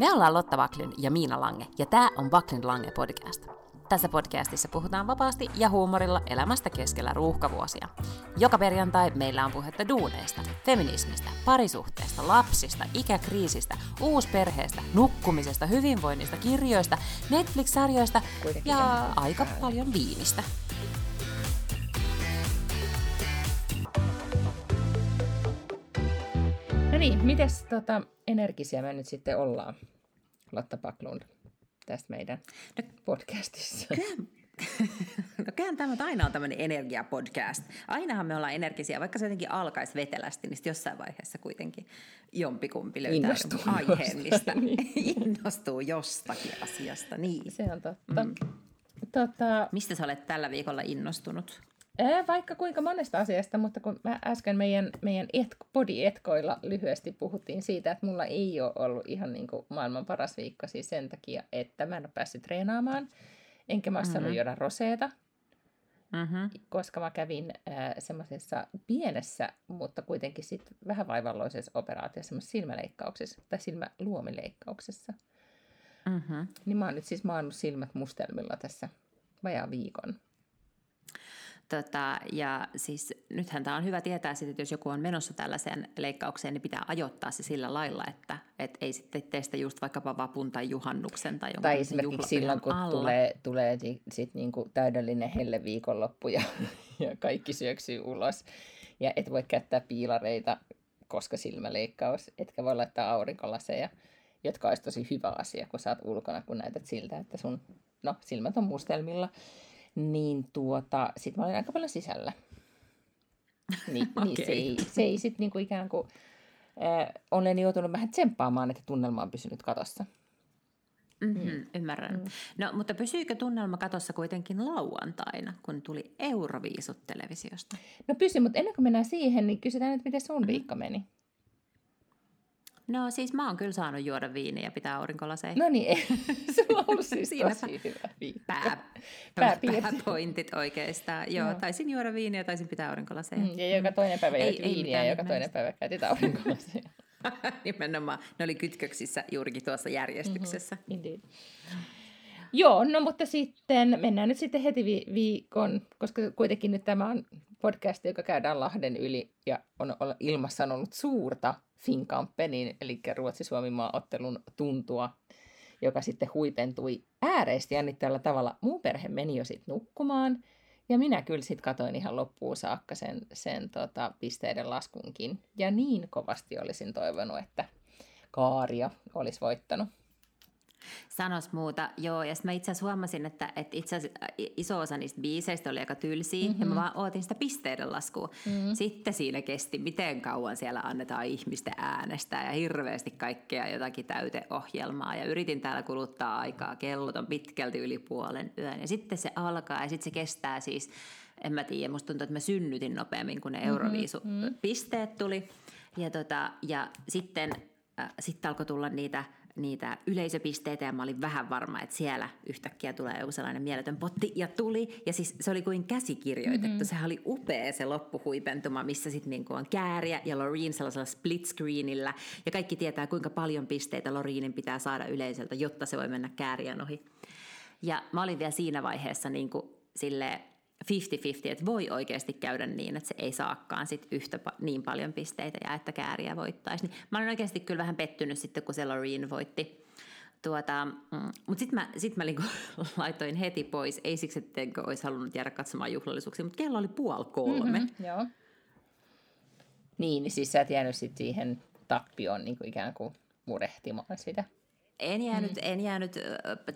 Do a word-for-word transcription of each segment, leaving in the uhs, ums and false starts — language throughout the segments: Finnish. Me ollaan Lotta Backlund ja Miina Lange, ja tää on Backlund Lange podcast. Tässä podcastissa puhutaan vapaasti ja huumorilla elämästä keskellä ruuhkavuosia. Joka perjantai meillä on puhetta duuneista, feminismistä, parisuhteesta, lapsista, ikäkriisistä, uusperheestä, nukkumisesta, hyvinvoinnista, kirjoista, Netflix-sarjoista ja aika paljon viinistä. No niin, mites tota, energisiä me nyt sitten ollaan, Lotta Backlund, tästä meidän no, podcastissa? No kääntämät aina on tämmöinen energiapodcast. Ainahan me ollaan energisiä, vaikka se jotenkin alkaisi vetelästi, niin jossain vaiheessa kuitenkin jompikumpi löytää aiheen, mistä niin. Innostuu jostakin asiasta. Niin. Se on totta. Mm. Tota... Mistä sä olet tällä viikolla innostunut? Vaikka kuinka monesta asiasta, mutta kun mä äsken meidän, meidän etko, podietkoilla lyhyesti puhuttiin siitä, että mulla ei ole ollut ihan niin kuin maailman paras viikko siis sen takia, että mä en ole päässyt treenaamaan, enkä mä ole saanut mm-hmm. juoda roseeta, mm-hmm. koska mä kävin äh, semmoisessa pienessä, mutta kuitenkin sitten vähän vaivalloisessa operaatiossa, semmoisessa silmäleikkauksessa tai silmäluomileikkauksessa. Mm-hmm. Niin mä oon nyt siis maannut silmät mustelmilla tässä vajaan viikon. Tota, ja siis nythän tämä on hyvä tietää sitten, että jos joku on menossa tällaiseen leikkaukseen, niin pitää ajoittaa se sillä lailla, että et ei sitten tee sitä just vaikkapa vapun tai juhannuksen tai jonkun juhlapilan alla. Tai esimerkiksi silloin, kun alla. tulee, tulee sit niinku täydellinen helle viikonloppu ja, ja kaikki syöksyy ulos ja et voi käyttää piilareita, koska silmäleikkaus, etkä voi laittaa aurinkolaseja, jotka olisi tosi hyvä asia, kun sä oot ulkona, kun näytät siltä, että sun no, silmät on mustelmilla. Niin tuota, sit mä olin aika paljon sisällä. Niin, okay. niin se ei, se ei sit niinku ikään kuin, äh, olen joutunut vähän tsemppaamaan, että tunnelma on pysynyt katossa. Mm-hmm, mm. Ymmärrän. Mm. No, mutta pysyykö tunnelma katossa kuitenkin lauantaina, kun tuli Euroviisut televisiosta? No pysy, mutta ennen kuin mennään siihen, niin kysytään, että miten sun mm-hmm. viikko meni? No siis mä oon kyllä saanut juoda viiniä ja pitää aurinkolaseja. No niin, sulla on ollut siis tosi hyvä viikko. Pää, pää, pääpointit oikeastaan. Joo, no. Taisin juoda viiniä ja taisin pitää aurinkolaseja. Mm, ja joka toinen päivä ei, ei viiniä ja joka toinen mennä. päivä käytit aurinkolaseja. Nimenomaan, ne oli kytköksissä juurikin tuossa järjestyksessä. Mm-hmm, indeed. Joo, no mutta sitten mennään nyt sitten heti vi- viikon, koska kuitenkin nyt tämä on podcast, joka käydään Lahden yli ja on ilmassa on ollut suurta Finkampenin, eli Ruotsi-Suomi-maaottelun tuntua, joka sitten huipentui ääreisesti jännittävällä tavalla. Mun perhe meni jo sitten nukkumaan ja minä kyllä sitten katoin ihan loppuun saakka sen, sen tota, pisteiden laskunkin. Ja niin kovasti olisin toivonut, että Käärijä olisi voittanut. Sanois muuta, joo, ja sitten mä itse asiassa huomasin, että, että itse asiassa iso osa niistä biiseistä oli aika tylsiä, mm-hmm. ja mä vaan ootin sitä pisteiden laskua. Mm-hmm. Sitten siinä kesti, miten kauan siellä annetaan ihmisten äänestää, ja hirveästi kaikkea jotakin täyteohjelmaa, ja yritin täällä kuluttaa aikaa, kellot on pitkälti yli puolen yön, ja sitten se alkaa, ja sitten se kestää siis, en mä tiedä, musta tuntuu, että mä synnytin nopeammin, kun ne Euroviisu-pisteet mm-hmm. tuli, ja, tota, ja sitten, äh, sitten alkoi tulla niitä, niitä yleisöpisteitä ja mä olin vähän varma, että siellä yhtäkkiä tulee joku sellainen mieletön potti ja tuli. Ja siis se oli kuin käsikirjoitettu. Mm-hmm. Sehän oli upea se loppuhuipentuma, missä sitten niinku on Käärijä ja Loreen sellaisella split screenillä. Ja kaikki tietää, kuinka paljon pisteitä Loreenin pitää saada yleisöltä, jotta se voi mennä Käärijän ohi. Ja mä olin vielä siinä vaiheessa niinku silleen viisikymmentä viisikymmentä, että voi oikeasti käydä niin, että se ei saakaan sit yhtä pa- niin paljon pisteitä ja että Käärijä voittaisi. Niin mä olin oikeasti kyllä vähän pettynyt sitten, kun se Loreen voitti. Tuota, mm, mutta sitten mä, sit mä niinku laitoin heti pois, ei siksi, ettenkö olisi halunnut jäädä katsomaan juhlallisuuksia, mutta kello oli puoli kolme. Mm-hmm, joo. Niin, siis sä et jäänyt sit siihen tappioon niin kuin ikään kuin murehtimaan sitä. En jäänyt, mm. en jäänyt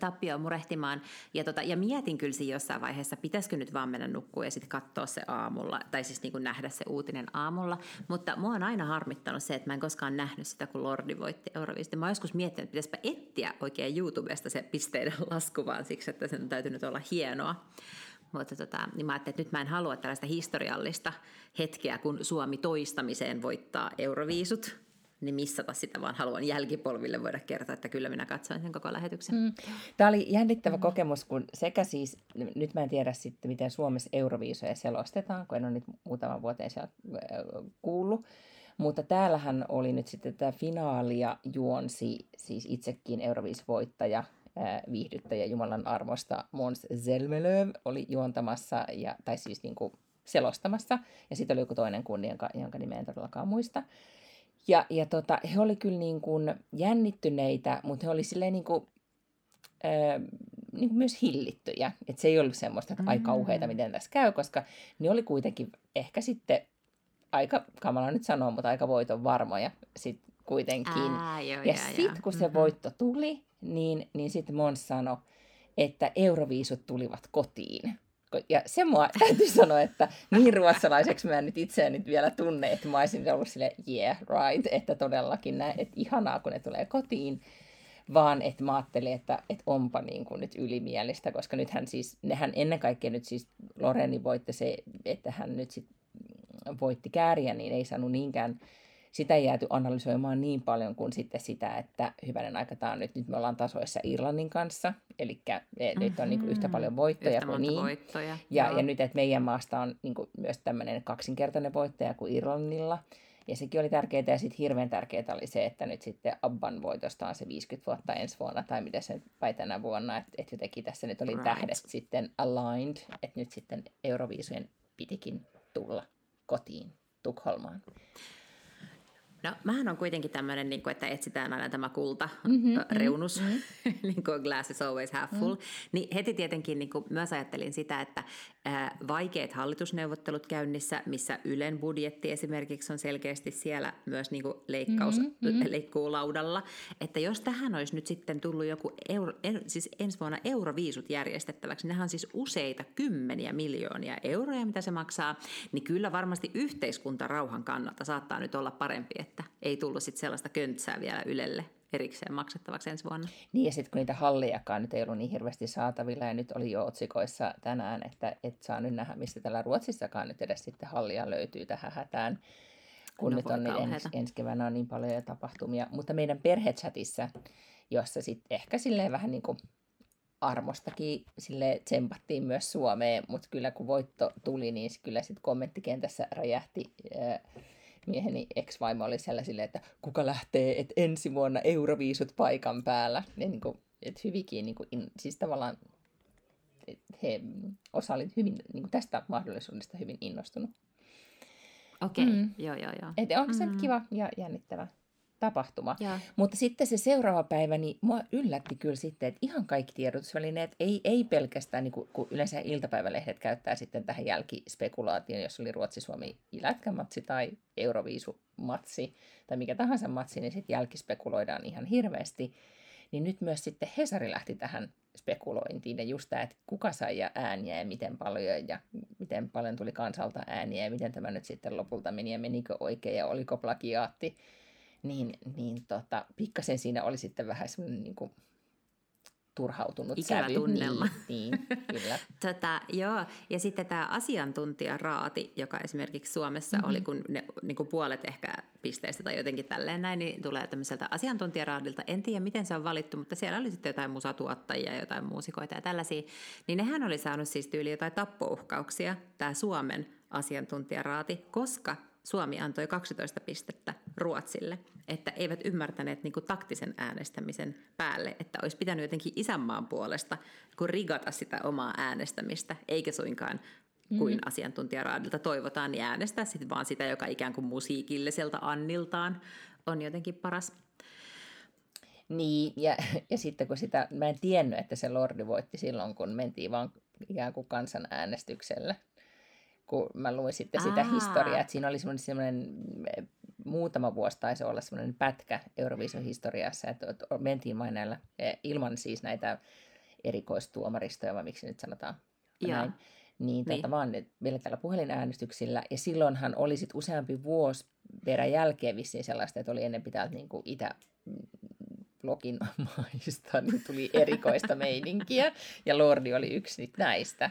tappioon murehtimaan ja, tota, ja mietin kyllä siinä jossain vaiheessa, pitäisikö nyt vaan mennä nukkuun ja sitten katsoa se aamulla, tai siis niin kuin nähdä se uutinen aamulla, mutta mua on aina harmittanut se, että mä en koskaan nähnyt sitä, kun Lordi voitti Euroviisut. Mä oon joskus miettinyt, että pitäisipä etsiä oikein YouTubesta se pisteiden lasku vaan siksi, että sen on täytynyt olla hienoa. Mutta tota, niin mä ajattelin, että nyt mä en halua tällaista historiallista hetkeä, kun Suomi toistamiseen voittaa Euroviisut. Niin missata sitä, vaan haluan jälkipolville voida kertoa, että kyllä minä katsoin sen koko lähetyksen. Mm. Tämä oli jännittävä mm. kokemus, kun sekä siis, nyt mä en tiedä sitten, miten Suomessa Euroviisoja selostetaan, kun en ole nyt muutaman vuoteen siellä kuullut, Mutta täällähän oli nyt sitten tämä finaalia juonsi siis itsekin Euroviis-voittaja, viihdyttäjä Jumalan armosta Måns Zelmerlöw oli juontamassa, ja, tai siis niin kuin selostamassa. Ja sitten oli joku toinen kunni, jonka, jonka nimeä en todellakaan muista. Ja, ja tota, he oli kyllä niin kuin jännittyneitä, mutta he oli silleen niin kuin, äh, niin kuin myös hillittyjä. Että se ei ollut semmoista, että ai kauheita, miten tässä käy, koska ne oli kuitenkin ehkä sitten aika, kamala nyt sanoa, mutta aika voiton varmoja sitten kuitenkin. Ää, joo, ja sitten kun se mm-hmm. voitto tuli, niin, niin sitten Måns sanoi, että Euroviisut tulivat kotiin. Ja se mua täytyy sanoa, että niin ruotsalaiseksi mä en nyt itseään nyt vielä tunne, että mä olisin ollut silleen, yeah, right, että todellakin näin, että ihanaa, kun ne tulee kotiin, vaan että mä ajattelin, että, että onpa niin kuin nyt ylimielistä, koska nythän siis, nehän ennen kaikkea nyt siis Loreenin voitte se, että hän nyt sitten voitti Käärijä, niin ei saanut niinkään, sitä ei jääty analysoimaan niin paljon kuin sitten sitä, että hyvänen aika tämä on nyt, nyt me ollaan tasoissa Irlannin kanssa, eli mm-hmm. nyt on niin kuin yhtä paljon voittoja yhtä kuin niin, voittoja. Ja, ja nyt, että meidän maasta on niin kuin myös tämmöinen kaksinkertainen voittaja kuin Irlannilla, ja sekin oli tärkeää, ja sitten hirveän tärkeää oli se, että nyt sitten ABBAn voitosta on se viisikymmentä vuotta ensi vuonna, tai mitä se vai tänä vuonna, että et jotenkin tässä nyt oli right. tähdet sitten aligned, että nyt sitten Euroviisujen pitikin tulla kotiin, Tukholmaan. No, mähän on kuitenkin tämmöinen, niin kuin, että etsitään aina tämä kulta mm-hmm, reunus, mm-hmm. niin kuin glass is always half full. Mm-hmm. Niin heti tietenkin niin kuin myös ajattelin sitä, että ää, vaikeat hallitusneuvottelut käynnissä, missä Ylen budjetti esimerkiksi on selkeästi siellä myös niin kuin leikkaus, mm-hmm. leikkuu laudalla. Että jos tähän olisi nyt sitten tullut joku, euro, er, siis ensi vuonna Euroviisut järjestettäväksi, niin nehän on siis useita kymmeniä miljoonia euroja, mitä se maksaa, niin kyllä varmasti yhteiskuntarauhan kannalta saattaa nyt olla parempi, että ei tullut sit sellaista köntsää vielä Ylelle erikseen maksettavaksi ensi vuonna. Niin, ja sitten kun niitä hallijakaan nyt ei ollut niin hirveästi saatavilla, ja nyt oli jo otsikoissa tänään, että et saa nyt nähdä, mistä tällä Ruotsissakaan nyt edes sitten hallia löytyy tähän hätään, kun no, nyt on niin ens, ensi keväänä on niin paljon tapahtumia. Mutta meidän perhechatissa, jossa sitten ehkä silleen vähän niin kuin armostakin silleen tsempattiin myös Suomeen, mutta kyllä kun voitto tuli, niin kyllä sitten kommenttikentässä räjähti. Äh, Mieheni ex-vaimo oli siellä silleen, että kuka lähtee, että ensi vuonna Euroviisut paikan päällä. Ja niin kuin, että hyvinkin, niin kuin, siis tavallaan he, osa oli hyvin, niin kuin tästä mahdollisuudesta hyvin innostunut. Okei, okay. mm. joo joo joo. Että onko se mm. kiva ja jännittävä tapahtuma. Ja. Mutta sitten se seuraava päivä, niin mua yllätti kyllä sitten, että ihan kaikki tiedotusvälineet, ei, ei pelkästään, niin kuin, kun yleensä iltapäivälehdet käyttää sitten tähän jälkispekulaatioon, jos oli Ruotsi-Suomi-lätkämatsi tai Euroviisumatsi tai mikä tahansa matsi, niin sitten jälkispekuloidaan ihan hirveästi. Niin nyt myös sitten Hesari lähti tähän spekulointiin, ja just tämä, että kuka sai ja ääniä ja miten paljon, ja miten paljon tuli kansalta ääniä, ja miten tämä nyt sitten lopulta meni, ja menikö oikein, ja oliko plagiaatti. Niin, niin tota, pikkasen siinä oli sitten vähän semmoinen niin kuin turhautunut ikävä sävy. Tunnelma. Niin, niin, kyllä. Tota, joo, ja sitten tämä asiantuntijaraati, joka esimerkiksi Suomessa mm-hmm. oli, kun ne, niin kuin puolet ehkä pisteistä tai jotenkin tälleen näin, niin tulee tämmöiseltä asiantuntijaraadilta. En tiedä, miten se on valittu, mutta siellä oli sitten jotain musatuottajia, jotain muusikoita ja tällaisia. Niin nehän oli saanut siis tyyli jotain tappouhkauksia, tämä Suomen asiantuntijaraati, koska Suomi antoi kaksitoista pistettä Ruotsille, että eivät ymmärtäneet niin kuin taktisen äänestämisen päälle, että olisi pitänyt jotenkin isänmaan puolesta kun rigata sitä omaa äänestämistä, eikä suinkaan kuin mm. asiantuntijaraadilta toivotaan, niin äänestää sitten vaan sitä, joka ikään kuin musiikilliselta anniltaan on jotenkin paras. Niin, ja, ja sitten kun sitä, mä en tiennyt, että se Lordi voitti silloin, kun mentiin vaan ikään kuin kansanäänestyksellä. Kun mä luin sitten sitä Aa. historiaa, että siinä oli semmoinen, semmoinen muutama vuosi taisi olla semmoinen pätkä Eurovision historiassa, että mentiin vain näillä, ilman siis näitä erikoistuomaristoja, vai miksi nyt sanotaan näin, niin, niin. Tota, vaan vielä tällä puhelinäänestyksillä, ja silloinhan oli sitten useampi vuosi perän jälkeen vissiin sellaista, että oli ennen pitää niin kuin itä... blogin maista, niin tuli erikoista meininkiä, ja Lordi oli yksi näistä.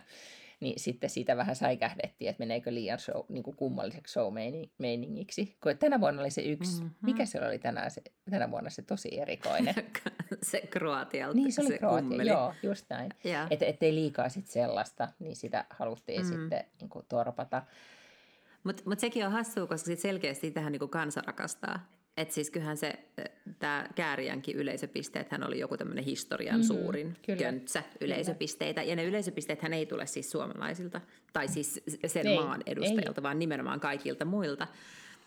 Niin sitten siitä vähän säikähdettiin, että meneekö liian show, niin kuin kummalliseksi show-meiningiksi. Kun tänä vuonna oli se yksi, mm-hmm. mikä siellä oli tänään se, tänä vuonna se tosi erikoinen. Se Kroatialta. Niin se oli Kroatia, joo, just näin. Yeah. Että et ei liikaa sitten sellaista, niin sitä haluttiin mm-hmm. sitten niin kuin torpata. Mutta mut sekin on hassua, koska sit selkeästi tähän niinku kansa rakastaa. Että siis kyllähän se, tämä Käärijänkin yleisöpisteethän oli joku tämmöinen historian suurin mm-hmm, köntsä yleisöpisteitä. Ja ne yleisöpisteethän ei tule siis suomalaisilta, tai siis sen ei, maan edustajilta, vaan nimenomaan kaikilta muilta.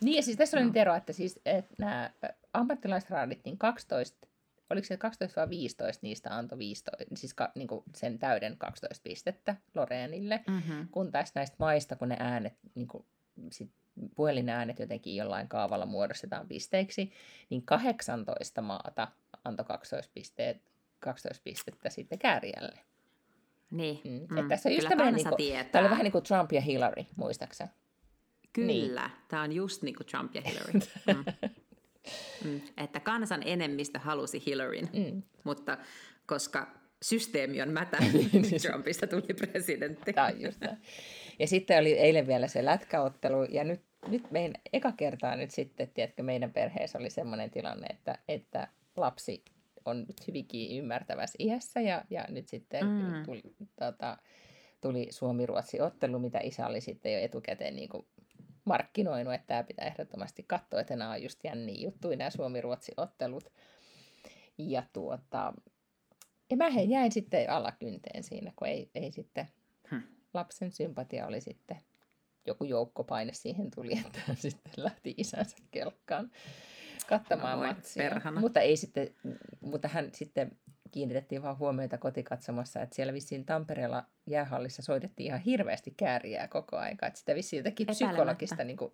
Niin ja siis tässä oli no. nyt ero, että siis et nämä ammattilaisraadit, niin kaksitoista, oliko se kaksitoista vai viisitoista, niistä antoi viisitoista, siis ka, niin kuin sen täyden kaksitoista pistettä Loreenille. Mm-hmm. Kun taas näistä maista, kun ne äänet, niin kuin sitten puhelinäänet jotenkin jollain kaavalla muodostetaan pisteiksi, niin kahdeksantoista maata antoi kaksitoista pistettä sitten Käärijälle. Niin. Mm. Mm. Tässä on just niinku, tämä oli vähän niin kuin Trump ja Hillary, muistaakseni? Kyllä, niin. Tämä on just niin kuin Trump ja Hillary. Mm. Mm. Että kansan enemmistö halusi Hillaryn, mm. mutta koska systeemi on mätä, niin Trumpista tuli presidentti. Tämä on just tämä. Ja sitten oli eilen vielä se lätkäottelu, ja nyt, nyt meidän, eka kertaa nyt sitten, tiedätkö, meidän perheessä oli semmoinen tilanne, että, että lapsi on nyt hyvinkin ymmärtävässä iässä, ja, ja nyt sitten mm. tuli, tota, tuli Suomi-Ruotsi-ottelu, mitä isä oli sitten jo etukäteen niin kuin markkinoinut, että tämä pitää ehdottomasti katsoa, että nämä on just jänniä juttuja, nämä Suomi-Ruotsi-ottelut. Ja tuota, ja mä jäin sitten alakynteen siinä, kun ei, ei sitten... Hmm. Lapsen sympatia oli sitten, joku joukkopaine siihen tuli, että hän sitten lähti isänsä kelkkaan katsomaan no matsia. Mutta, ei sitten, mutta hän sitten kiinnitettiin vaan huomiota kotikatsomassa, että siellä vissiin Tampereella jäähallissa soitettiin ihan hirveästi Käärijää koko aikaa. Että sitä vissiin jotakin psykologista niin kuin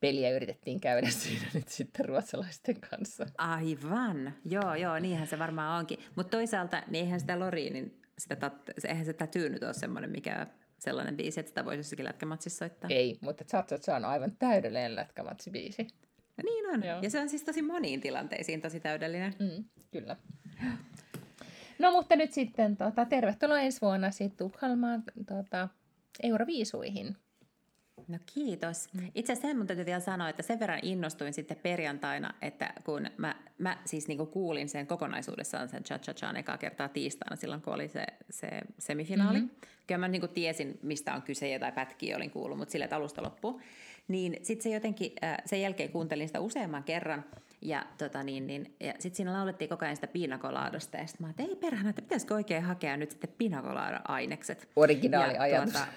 peliä yritettiin käydä siinä nyt sitten ruotsalaisten kanssa. Aivan, joo joo, niinhän se varmaan onkin. Mutta toisaalta, niin eihän sitä Loreenin... Sitä, eihän se tätyy nyt ole semmoinen, mikä sellainen biisi, että sitä voisi jossakin lätkämatsissa soittaa. Ei, mutta Chatsot, se on aivan täydellinen lätkämatsibiisi. Niin on, joo. Ja se on siis tosi moniin tilanteisiin tosi täydellinen. Mm, kyllä. No mutta nyt sitten tota, tervetuloa ensi vuonna sitten Tukholmaan tota, Euroviisuihin. No kiitos. Itse asiassa sen mun täytyy vielä sanoa, että sen verran innostuin sitten perjantaina, että kun mä, mä siis niin kuin kuulin sen kokonaisuudessaan sen cha-cha-chan ekaa kertaa tiistaina silloin, kun oli se, se semifinaali. Mm-hmm. Kyllä mä niin kuin tiesin, mistä on kyse ja tai pätkiä olin kuullut, mutta sille alusta loppuun. Niin sitten se jotenkin, äh, sen jälkeen kuuntelin sitä useamman kerran ja, tota niin, niin, ja sitten siinä laulettiin koko ajan sitä piinakolaadosta ja sitten mä ajattelin, ei perhana, että pitäisikö oikein hakea nyt sitten piinakolaada-ainekset. Originaali ajatus. Tuota,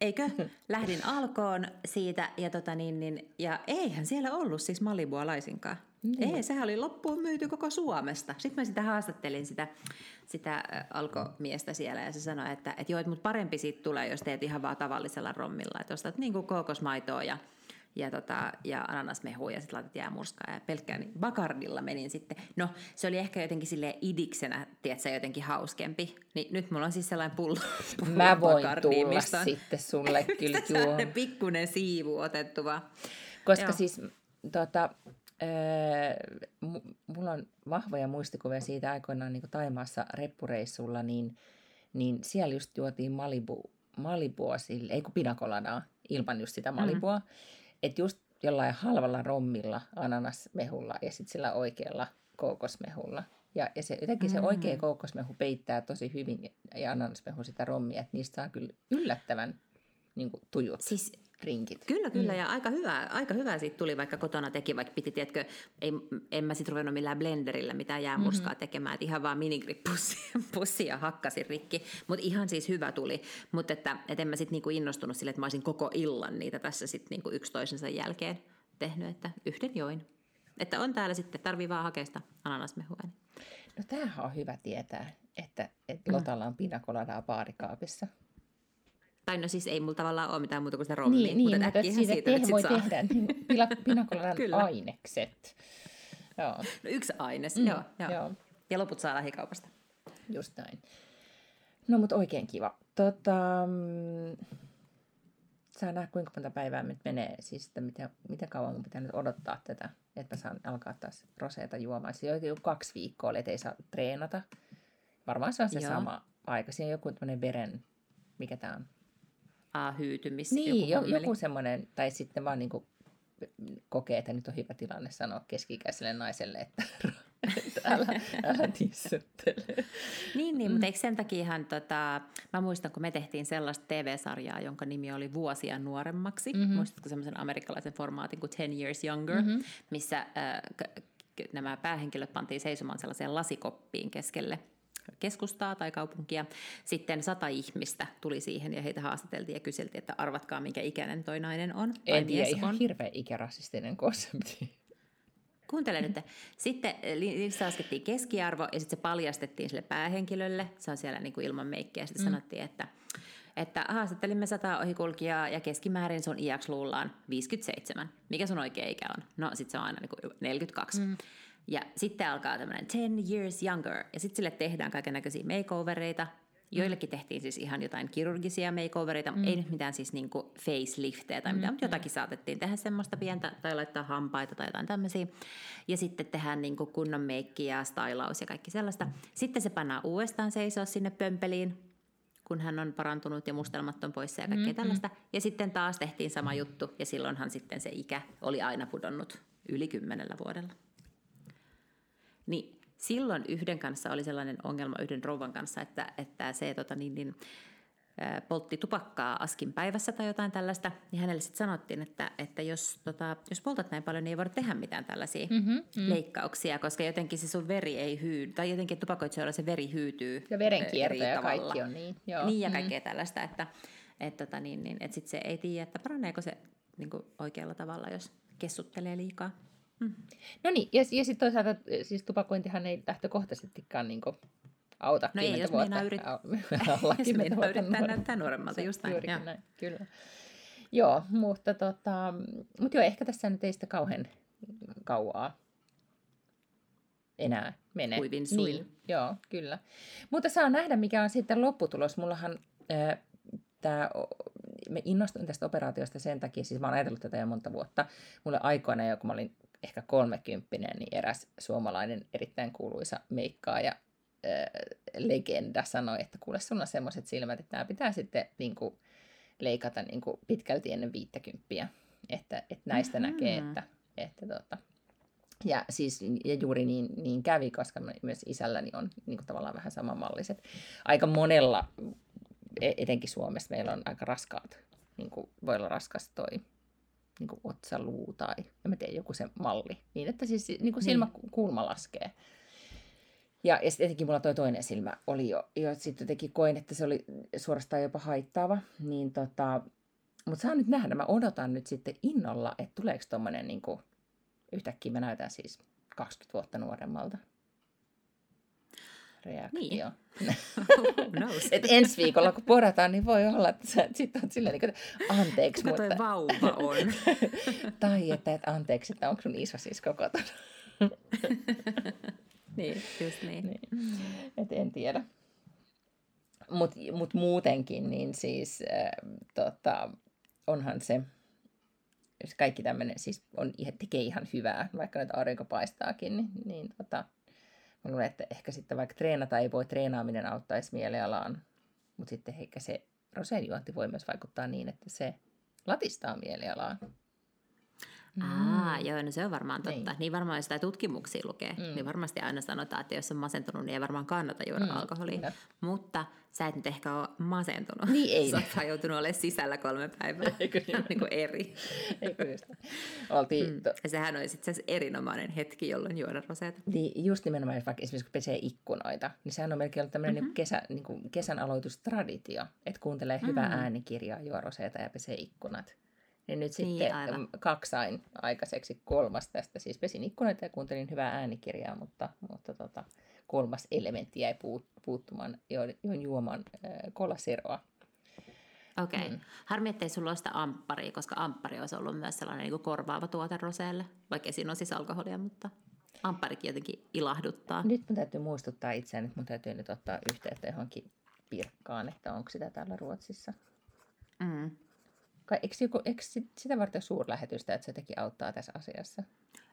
Eikö? Lähdin alkoon siitä ja, tota niin, niin, ja eihän siellä ollut siis Malibua laisinkaan. Mm. Ei, sehän oli loppuun myyty koko Suomesta. Sitten mä sitä haastattelin sitä, sitä alkomiestä siellä ja se sanoi, että, että joo, että mut parempi siitä tulee, jos teet ihan vaan tavallisella rommilla. Että ostat niin kuin kookosmaitoa ja, ja, tota, ja ananasmehua ja sitten laitat jäämurskaa ja pelkkään niin Bacardilla menin sitten. No, se oli ehkä jotenkin silleen idiksenä, tiedätkö, jotenkin hauskempi. Niin nyt mulla on siis sellainen pullo, pullo Mä voin Bacardiin, tulla mistä on, sitten sulle kyllä tuo. Pikkunen siivu otettu vaan. Koska joo. siis tota... Mulla on vahvoja muistikuvia siitä aikoinaan niin Taimaassa reppureissulla, niin, niin siellä just juotiin Malibu, Malibua, sille, ei kun pinakoladaa, ilman just sitä Malibua. Mm-hmm. Että just jollain halvalla rommilla, ananasmehulla ja sitten sillä oikealla kookosmehulla. Ja, ja se, jotenkin se mm-hmm. oikea kookosmehu peittää tosi hyvin ja ananasmehu sitä rommia, että niistä saa kyllä yllättävän niin kuin tujut. Siis... Rinkit. Kyllä, kyllä. Mm. Ja aika hyvää, aika hyvää siitä tuli, vaikka kotona teki, vaikka piti, tiedätkö, ei, en mä sit ruvennut millään blenderillä mitään jäämurskaa mm-hmm. tekemään, että ihan vaan minigrip-pussia hakkasin rikki, mutta ihan siis hyvä tuli, mutta että et en mä sit niinku innostunut sille, että mä olisin koko illan niitä tässä sit niinku yksi toisensa jälkeen tehnyt, että yhden join. Että on täällä sitten, tarvii vaan hakea sitä ananasmehua. No tämähän on hyvä tietää, että et Lotalla on pinakoladaa baarikaapissa. Tai no siis ei mulla tavallaan ole mitään muuta kuin sitä rommia, niin, mutta niin, äkkiähän siitä, siitä nyt sit voi saa. Tehdä niin pinakoladan ainekset. Joo. No yksi aines, mm, joo, joo. joo. Ja loput saa lähikaupasta. Just näin. No mut oikein kiva. Tota, saa nähdä kuinka monta päivää nyt menee, siis että mitä, mitä kauan mun pitää nyt odottaa tätä, että mä saan alkaa taas roseita juomaan. Se on jo kaksi viikkoa, eli ei saa treenata. Varmaan se on se joo. sama aika. Siinä on joku tämmöinen veren, mikä tää on? Ah, hyytymis. Niin, joku, joku semmoinen, tai sitten vaan niin kokee, että nyt on hyvä tilanne sanoa keski-ikäiselle naiselle, että Älä, älä tissuttele. Niin, niin, mutta eikö sen takia ihan, tota, mä muistan, kun me tehtiin sellaista T V-sarjaa, jonka nimi oli Vuosia nuoremmaksi. Mm-hmm. Muistatko semmoisen amerikkalaisen formaatin kuin Ten Years Younger, mm-hmm. missä äh, k- nämä päähenkilöt pantiin seisomaan sellaiseen lasikoppiin keskelle keskustaa tai kaupunkia. Sitten sata ihmistä tuli siihen ja heitä haastateltiin ja kyseltiin, että arvatkaa, minkä ikäinen toi nainen on. En tiedä, ihan hirveän ikärasistinen konsepti. Kuuntele nyt. Sitten niistä laskettiin keskiarvo ja sitten se paljastettiin sille päähenkilölle. Se on siellä niin kuin ilman meikkiä ja sitten mm. sanottiin, että, että haastattelimme sataa ohikulkijaa ja keskimäärin sun iäksi luullaan viisikymmentäseitsemän. Mikä sun oikea ikä on? No sitten se on aina niin kuin neljäkymmentäkaksi. Mm. Ja sitten alkaa tämmöinen ten years younger ja sitten sille tehdään kaikennäköisiä makeovereita. Joillekin tehtiin siis ihan jotain kirurgisia makeovereita, mm. ei nyt mitään siis niinku facelifteja tai mitään, mm. mutta jotakin saatettiin tehdä semmoista pientä tai laittaa hampaita tai jotain tämmöisiä. Ja sitten tehdään niinku kunnon meikki ja stylaus ja kaikki sellaista. Sitten se pannaan uudestaan seisoa sinne pömpeliin, kun hän on parantunut ja mustelmat on poissa ja kaikkea mm. tällaista. Ja sitten taas tehtiin sama juttu ja silloinhan sitten se ikä oli aina pudonnut yli kymmenellä vuodella. Niin. Silloin yhden kanssa oli sellainen ongelma yhden rouvan kanssa, että, että se tota, niin, niin, poltti tupakkaa askin päivässä tai jotain tällaista, niin hänelle sitten sanottiin, että, että jos, tota, jos poltat näin paljon, niin ei voida tehdä mitään tällaisia mm-hmm, mm. leikkauksia, koska jotenkin se sun veri ei hyydy, tai jotenkin tupakoitsijoilla se veri hyytyy. Ja verenkierto ja kaikki on niin. Joo. Niin ja kaikkea mm. tällaista, että et, tota, niin, niin, et sitten se ei tiedä, että paraneeko se niin kuin oikealla tavalla, jos kessuttelee liikaa. Mm. No niin, ja, ja sitten toisaalta siis tupakointihan ei lähtökohtaisestikaan niin auta no kymmentä vuotta. No ei, jos meinaa yrit... yrittää näyttää nuoremmalta, just näin. Juurikin näin, kyllä. Joo, mutta tota, mut joo, ehkä tässä nyt ei sitä kauhean kauaa enää mene. Kuivin suin. Niin, joo, kyllä. Mutta saa nähdä, mikä on sitten lopputulos. Mullahan äh, tämä... Me innostuin tästä operaatiosta sen takia, siis mä oon ajatellut tätä jo monta vuotta. Mulle aikoina jo, kun mä olin ehkä kolmekymppinen, niin eräs suomalainen erittäin kuuluisa meikkaaja äh, legenda sanoi, että kuule, sulla on semmoiset silmät, että nämä pitää sitten niin kuin, leikata niin kuin, pitkälti ennen viittäkymppiä. Että, että näistä mm-hmm. näkee, että... että tota. Ja, siis, ja juuri niin, niin kävi, koska myös isälläni on niin kuin, tavallaan vähän samanmalliset. Aika monella... Etenkin Suomessa meillä on aika raskaat, niin kuin voi olla raskas toi niin kuin otsaluu tai en mä tiedä, joku se malli, niin että siis niin kuin silmäkulma niin laskee. Ja, ja sitten etenkin mulla toi toinen silmä oli jo, ja sitten jotenkin koin, että se oli suorastaan jopa haittaava, niin tota, mutta saa nyt nähdä, mä odotan nyt sitten innolla, että tuleeko tommonen niin kuin, yhtäkkiä mä näytän siis kaksikymmentä vuotta nuoremmalta. Reaktio. Niin. Et ensi viikolla, kun porataan, niin voi olla, että sä sit oot silleen, että anteeksi, kuka mutta... Kuka vauva on? Tai että, että anteeksi, että onko sun iso siis koko ton? Niin, just niin. niin. Et en tiedä. Mutta mut muutenkin, niin siis äh, tota, onhan se... Kaikki tämmöinen siis on, tekee ihan hyvää, vaikka nyt aurinko paistaakin, niin, niin tota... Mä luulen, että ehkä sitten vaikka treenata ei voi, treenaaminen auttaisi mielialaan, mutta sitten ehkä se rosejuonti voi myös vaikuttaa niin, että se latistaa mielialaa. Aa, mm. joo, no se on varmaan totta. Niin, niin varmaan jos sitä tutkimuksia lukee, mm. niin varmasti aina sanotaan, että jos on masentunut, niin ei varmaan kannata juoda mm. alkoholia. No. Mutta sä et nyt ehkä ole masentunut. Niin ei. Sä oot joutunut olemaan sisällä kolme päivää. Eikö niin? Niin kuin eri. Eikö just. Oltiin... Mm. To... Ja sehän olisi itse asiassa erinomainen hetki, jolloin juoda roseita. Niin, just nimenomaan, vaikka esimerkiksi kun pesee ikkunoita, niin sehän on melkein ollut tämmöinen mm-hmm. niin kesä, niin kuin kesän aloitustraditio, että kuuntelee mm-hmm. hyvää äänikirjaa, juo roseita ja pesee ikkunat. Niin nyt niin, sitten aivan. kaksain aikaiseksi kolmas tästä. Siis pesin ikkunoita ja kuuntelin hyvää äänikirjaa, mutta, mutta tota, kolmas elementti jäi puut, puuttumaan, johon juomaan äh, kolaseroa. Okei. Okay. Mm. Harmi, ettei sulla ole sitä ampparia, koska amppari olisi ollut myös sellainen niin kuin korvaava tuote roseelle, vaikka siinä on siis alkoholia, mutta ampparikin jotenkin ilahduttaa. Nyt mun täytyy muistuttaa itseään, että mun täytyy nyt ottaa yhteyttä johonkin pirkkaan, että onko sitä täällä Ruotsissa. Mm. Eikö, joku, eikö sitä varten suurlähetystä, että se jotenkin auttaa tässä asiassa?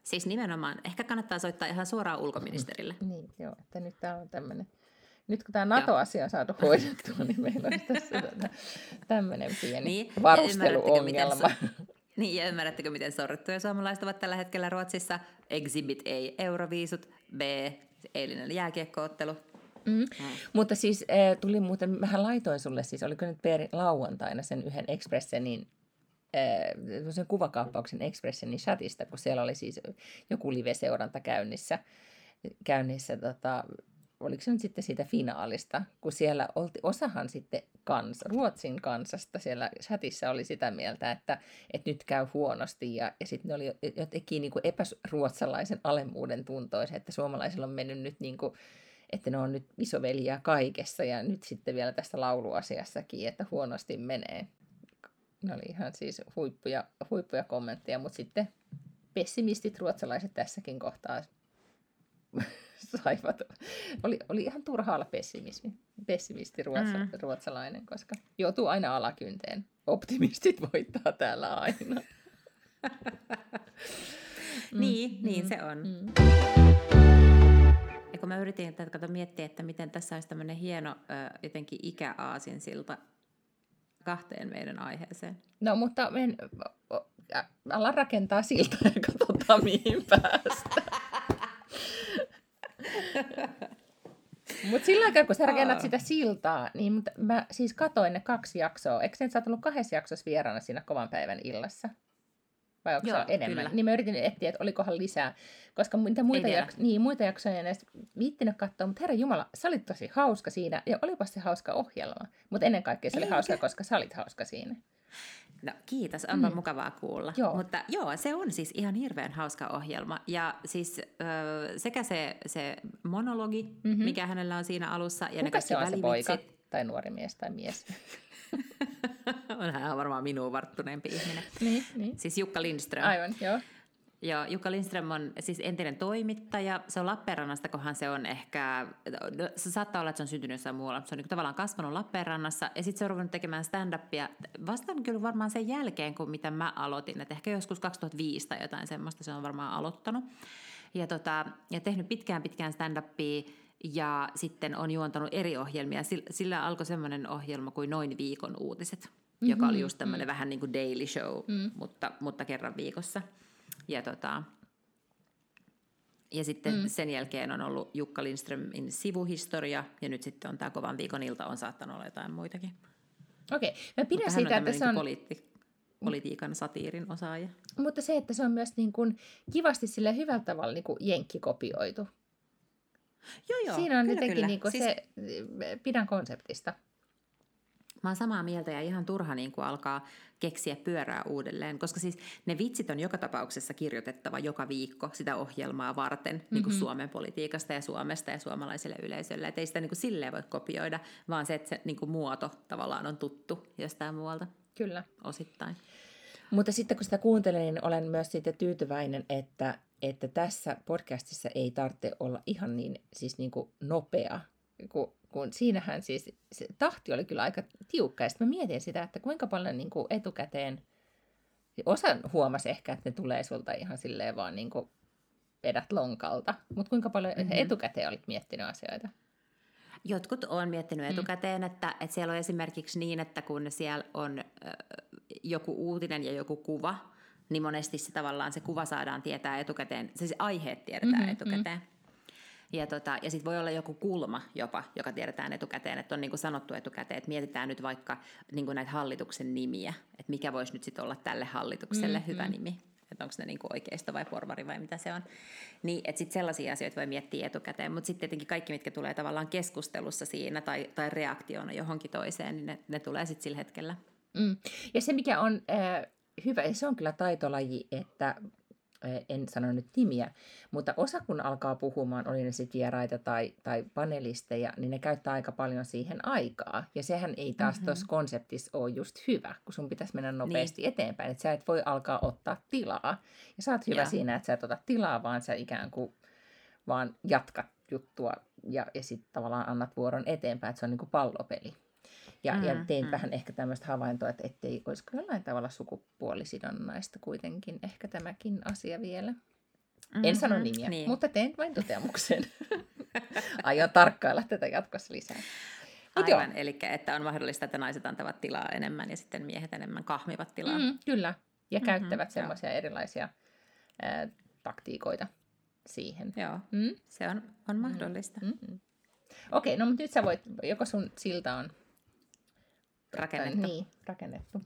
Siis nimenomaan. Ehkä kannattaa soittaa ihan suoraan ulkoministerille. Niin, joo. Että nyt tämä on tämmöinen. Nyt kun tämä NATO-asia on saatu hoidettua, niin meillä on tässä tämmöinen pieni niin, varusteluongelma. Niin, ja ymmärrättekö, miten sorrettuja suomalaiset ovat tällä hetkellä Ruotsissa? Exhibit A, Euroviisut, B, eilinen jääkiekkoottelu. Mm. Mm. Mutta siis äh, tuli muuten, mähän laitoin sulle siis, oliko nyt per lauantaina sen yhden Expressenin, äh, sen kuvakaappauksen Expressenin chatista, kun siellä oli siis joku live-seuranta käynnissä, käynnissä tota, oliko se nyt sitten siitä finaalista, kun siellä olti, osahan sitten kans, Ruotsin kansasta siellä chatissa oli sitä mieltä, että, että nyt käy huonosti ja, ja sitten ne oli jotenkin niin kuin epäruotsalaisen alemmuuden tuntoisia, että suomalaisilla on mennyt nyt niin kuin, että ne on nyt isoveliä kaikessa ja nyt sitten vielä tässä lauluasiassakin, että huonosti menee. Ne oli ihan siis huippuja, huippuja kommentteja, mutta sitten pessimistit ruotsalaiset tässäkin kohtaa saivat. Oli, oli ihan turha olla pessimismi, pessimisti ruotsa, mm. ruotsalainen, koska joutuu aina alakynteen. Optimistit voittaa täällä aina. mm. Niin, niin mm. se on. Mm. Ja kun mä yritin että kato, miettiä, että miten tässä olisi tämmöinen hieno jotenkin ikäaasinsilta kahteen meidän aiheeseen. No, mutta me en, ala rakentaa siltä ja katsotaan mihin päästään. Mutta sillä aikaa, kun sä rakennat sitä siltaa, niin mä siis katoin ne kaksi jaksoa. Eikö sä ollut kahdessa jaksossa vieraana siinä kovan päivän illassa? Vai onko se enemmän? Kyllä. Niin mä yritin etsiä, että olikohan lisää. Koska muita, muita, jak- niin, muita jaksoja en edes viittinyt katsoa. Mutta herra jumala, sä olit tosi hauska siinä. Ja olipas se hauska ohjelma. Mutta ennen kaikkea se oli Eikä. hauska, koska sä olit hauska siinä. No kiitos, onpa mm. mukavaa kuulla. Joo. Mutta joo, se on siis ihan hirveän hauska ohjelma. Ja siis ö, sekä se, se monologi, mm-hmm. mikä hänellä on siinä alussa. Ja kuka se on se poika? Tai nuori mies tai mies? Onhan varmaan minuun varttuneempi ihminen. Niin, niin. Siis Jukka Lindström. Aivan, joo. Joo, Jukka Lindström on siis entinen toimittaja. Se on Lappeenrannasta, kohan se on ehkä, se saattaa olla, että se on syntynyt jossain muualla. Se on niin tavallaan kasvanut Lappeenrannassa ja sitten se on ruvennut tekemään stand-upia. Vastaan kyllä varmaan sen jälkeen, kun mitä mä aloitin. Et ehkä joskus kaksituhattaviisi tai jotain semmoista se on varmaan aloittanut. Ja, tota, ja tehnyt pitkään pitkään stand-upia ja sitten on juontanut eri ohjelmia. Sillä, sillä alkoi semmoinen ohjelma kuin Noin viikon uutiset, mm-hmm, joka oli just tämmöinen mm. vähän niin kuin daily show, mm. mutta, mutta kerran viikossa. Ja, tota, ja sitten mm. sen jälkeen on ollut Jukka Lindströmin sivuhistoria, ja nyt sitten on tämä kovan viikon ilta, on saattanut olla jotain muitakin. Okei, mä pidän mutta siitä, että se on... Poliitti, politiikan satiirin osaaja. Mutta se, että se on myös niin kuin kivasti sillä hyvällä tavalla niin kuin jenkkikopioitu. Joo, joo, siinä on kyllä, jotenkin kyllä. Niin kuin siis... se, pidän konseptista. Mä oon samaa mieltä ja ihan turha niin kun alkaa keksiä pyörää uudelleen, koska siis ne vitsit on joka tapauksessa kirjoitettava joka viikko sitä ohjelmaa varten mm-hmm. niin kun Suomen politiikasta ja Suomesta ja suomalaiselle yleisölle. Et ei sitä niin kun silleen voi kopioida, vaan se, että se niin kun muoto tavallaan on tuttu jostain muualta. Kyllä. Osittain. Mutta sitten kun sitä kuuntelin, niin olen myös siitä tyytyväinen, että, että tässä podcastissa ei tarvitse olla ihan niin, siis niin kun nopea kuin... kun siinähän siis se tahti oli kyllä aika tiukka, ja sitten mä mietin sitä, että kuinka paljon niin kuin etukäteen, osan huomasi ehkä, että ne tulee sulta ihan silleen vaan niin kuin vedät lonkalta, mutta kuinka paljon mm-hmm. etukäteen olit miettinyt asioita? Jotkut on miettinyt etukäteen, että, että siellä on esimerkiksi niin, että kun siellä on äh, joku uutinen ja joku kuva, niin monesti se tavallaan se kuva saadaan tietää etukäteen, se siis aiheet tiedetään mm-hmm, etukäteen. Mm. Ja, tota, ja sitten voi olla joku kulma jopa, joka tiedetään etukäteen, että on niin kuin sanottu etukäteen, että mietitään nyt vaikka niin kuin näitä hallituksen nimiä, että mikä voisi nyt sitten olla tälle hallitukselle mm-hmm. hyvä nimi, että onko ne niin kuin oikeisto vai porvari vai mitä se on. Niin, että sitten sellaisia asioita voi miettiä etukäteen, mutta sitten tietenkin kaikki, mitkä tulee tavallaan keskustelussa siinä tai, tai reaktiona johonkin toiseen, niin ne, ne tulee sitten sillä hetkellä. Mm. Ja se, mikä on äh, hyvä, ja se on kyllä taitolaji, että... en sano nyt nimiä, mutta osa kun alkaa puhumaan, oli ne sitten vieraita tai, tai panelisteja, niin ne käyttää aika paljon siihen aikaa. Ja sehän ei taas mm-hmm. tuossa konseptissa ole just hyvä, kun sun pitäisi mennä nopeasti niin. eteenpäin. Että sä et voi alkaa ottaa tilaa. Ja sä oot hyvä ja. siinä, että sä et ota tilaa, vaan sä ikään kuin vaan jatkat juttua ja, ja sitten tavallaan annat vuoron eteenpäin. Että se on niin kuin pallopeli. Ja, mm-hmm. ja tein vähän ehkä tämmöistä havaintoa, että ettei olisiko jollain tavalla sukupuolisidonnaista kuitenkin ehkä tämäkin asia vielä. Mm-hmm. En sano nimiä, niin. mutta tein vain toteamuksen. Aion tarkkailla tätä jatkossa lisää. Mut aivan, eli että on mahdollista, että naiset antavat tilaa enemmän ja sitten miehet enemmän kahmivat tilaa. Mm, kyllä, ja mm-hmm, käyttävät semmoisia erilaisia ää, taktiikoita siihen. Joo, mm? se on, on mahdollista. Mm-hmm. Okei, okay, no mutta nyt sä voit, joko sun silta on rakennettu. Tai, niin, rakennettu.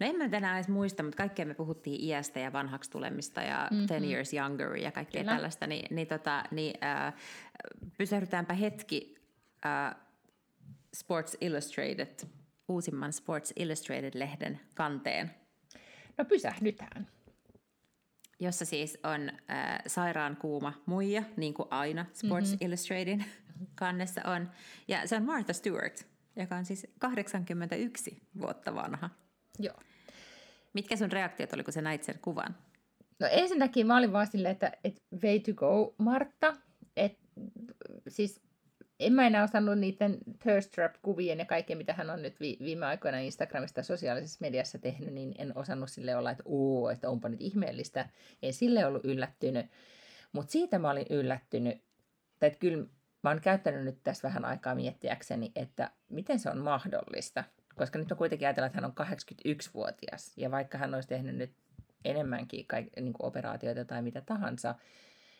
No en mä tänään edes muista, mutta kaikkea me puhuttiin iästä ja vanhaksi tulemista ja mm-hmm. ten years younger ja kaikkea Kyllä. tällaista, niin, niin, tota, niin äh, pysähdytäänpä hetki äh, Sports Illustrated, uusimman Sports Illustrated-lehden kanteen. No pysähdytään. Jossa siis on äh, sairaan kuuma muija, niin kuin aina Sports mm-hmm. Illustratedin kannessa on. Ja se on Martha Stewart, joka on siis kahdeksankymmentäyksi vuotta vanha. Joo. Mitkä sun reaktiot oli, kun sä näit sen kuvan? No ensinnäkin mä olin vaan silleen, että et, way to go, Martha. Et, siis en mä enää osannut niiden thirst trap-kuvien ja kaiken, mitä hän on nyt vi- viime aikoina Instagramista sosiaalisessa mediassa tehnyt, niin en osannut sille olla, että oo, että onpa nyt ihmeellistä. En sille ollut yllättynyt. Mutta siitä mä olin yllättynyt, tai että kyllä mä oon käyttänyt nyt tässä vähän aikaa miettiäkseni, että miten se on mahdollista. Koska nyt on kuitenkin ajatellaan, että hän on kahdeksankymmentäyksivuotias, ja vaikka hän olisi tehnyt nyt enemmänkin kaik- niin kuin operaatioita tai mitä tahansa,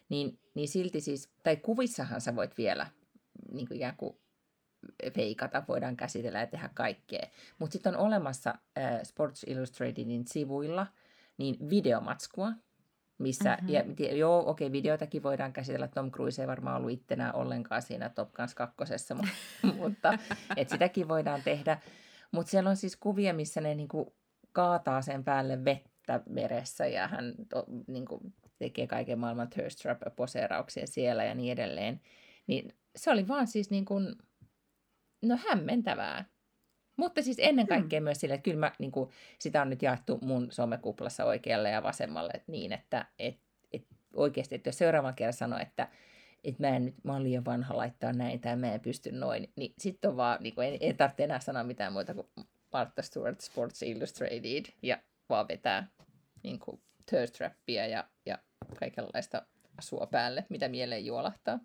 niin, niin silti siis, tai kuvissahan sä voit vielä niin kuin ikään kuin veikata, voidaan käsitellä ja tehdä kaikkea. Mutta sitten on olemassa äh, Sports Illustratedin sivuilla niin videomatskua, missä, mm-hmm. ja, joo, okei, videotakin voidaan käsitellä, Tom Cruise ei varmaan ollut ittenään ollenkaan siinä Top Guns kakkosessa, mutta et sitäkin voidaan tehdä. Mutta siellä on siis kuvia, missä ne niinku kaataa sen päälle vettä meressä ja hän to, niinku, tekee kaiken maailman thirst trap-poseerauksia siellä ja niin edelleen. Niin se oli vaan siis niinku, no hämmentävää. Mutta siis ennen kaikkea hmm. myös sille, että kyllä mä, niinku, sitä on nyt jaettu mun somekuplassa oikealle ja vasemmalle et niin, että et, et oikeasti, että jos seuraavan kerran sanoo, että että mä en nyt, mä oon liian vanha laittaa näin tai mä en pysty noin, niin sitten on vaan, niin kuin, ei, ei tarvitse enää sanoa mitään muuta kuin Martha Stewart Sports Illustrated ja vaan vetää niin kuin thirst trappia ja, ja kaikenlaista asua päälle, mitä mieleen juolahtaa.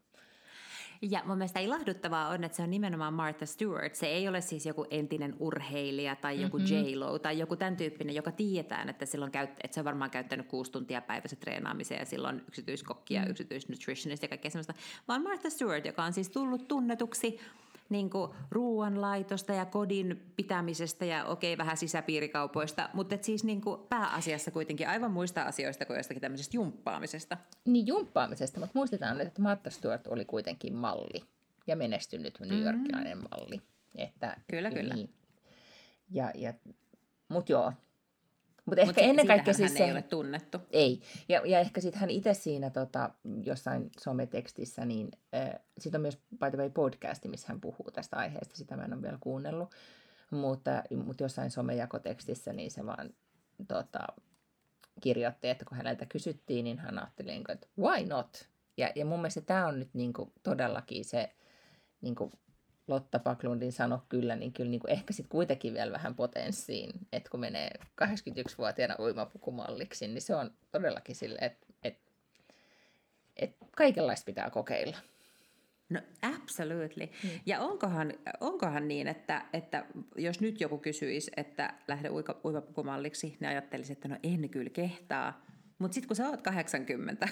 Ja mun mielestä ilahduttavaa on, että se on nimenomaan Martha Stewart. Se ei ole siis joku entinen urheilija tai joku mm-hmm. J-Lo tai joku tämän tyyppinen, joka tietää, että, silloin käyt, että se on varmaan käyttänyt kuusi tuntia päivässä treenaamiseen ja silloin yksityiskokki ja mm-hmm. yksityisnutritionist ja kaikkea sellaista. Vaan Martha Stewart, joka on siis tullut tunnetuksi niin kuin ruoanlaitosta ja kodin pitämisestä ja okei, vähän sisäpiirikaupoista, mutta et siis niin kuin pääasiassa kuitenkin aivan muista asioista kuin jostakin tämmöisestä jumppaamisesta. Niin jumppaamisesta, mutta muistetaan nyt, että Martha Stewart oli kuitenkin malli ja menestynyt New Yorkilainen mm. malli. Että, kyllä, niin. kyllä. Ja, ja, mutta joo. Mutta ehkä Mut ennen kaikkea siis hän ei ole tunnettu. Ei. Ja, ja ehkä sitten hän itse siinä tota, jossain sometekstissä, niin äh, sitten on myös by the way podcasti, missä hän puhuu tästä aiheesta. Sitä mä en ole vielä kuunnellut. Mutta, mutta jossain somejakotekstissä, niin se vaan tota, kirjoitti, että kun häneltä kysyttiin, niin hän ajatteli, että why not? Ja, ja mun mielestä tämä on nyt niinku, todellakin se... Niinku, Lotta Backlundin sano kyllä, niin kyllä niin kuin ehkä sitten kuitenkin vielä vähän potenssiin, että kun menee kahdeksankymmentäyksivuotiaana uimapukumalliksi, niin se on todellakin silleen, että et, et kaikenlaista pitää kokeilla. No absolutely. Mm. Ja onkohan, onkohan niin, että, että jos nyt joku kysyisi, että lähde uimapukumalliksi, niin ajattelisi, että no en kyllä kehtaa. Mutta sitten kun sä oot kahdeksankymmentä,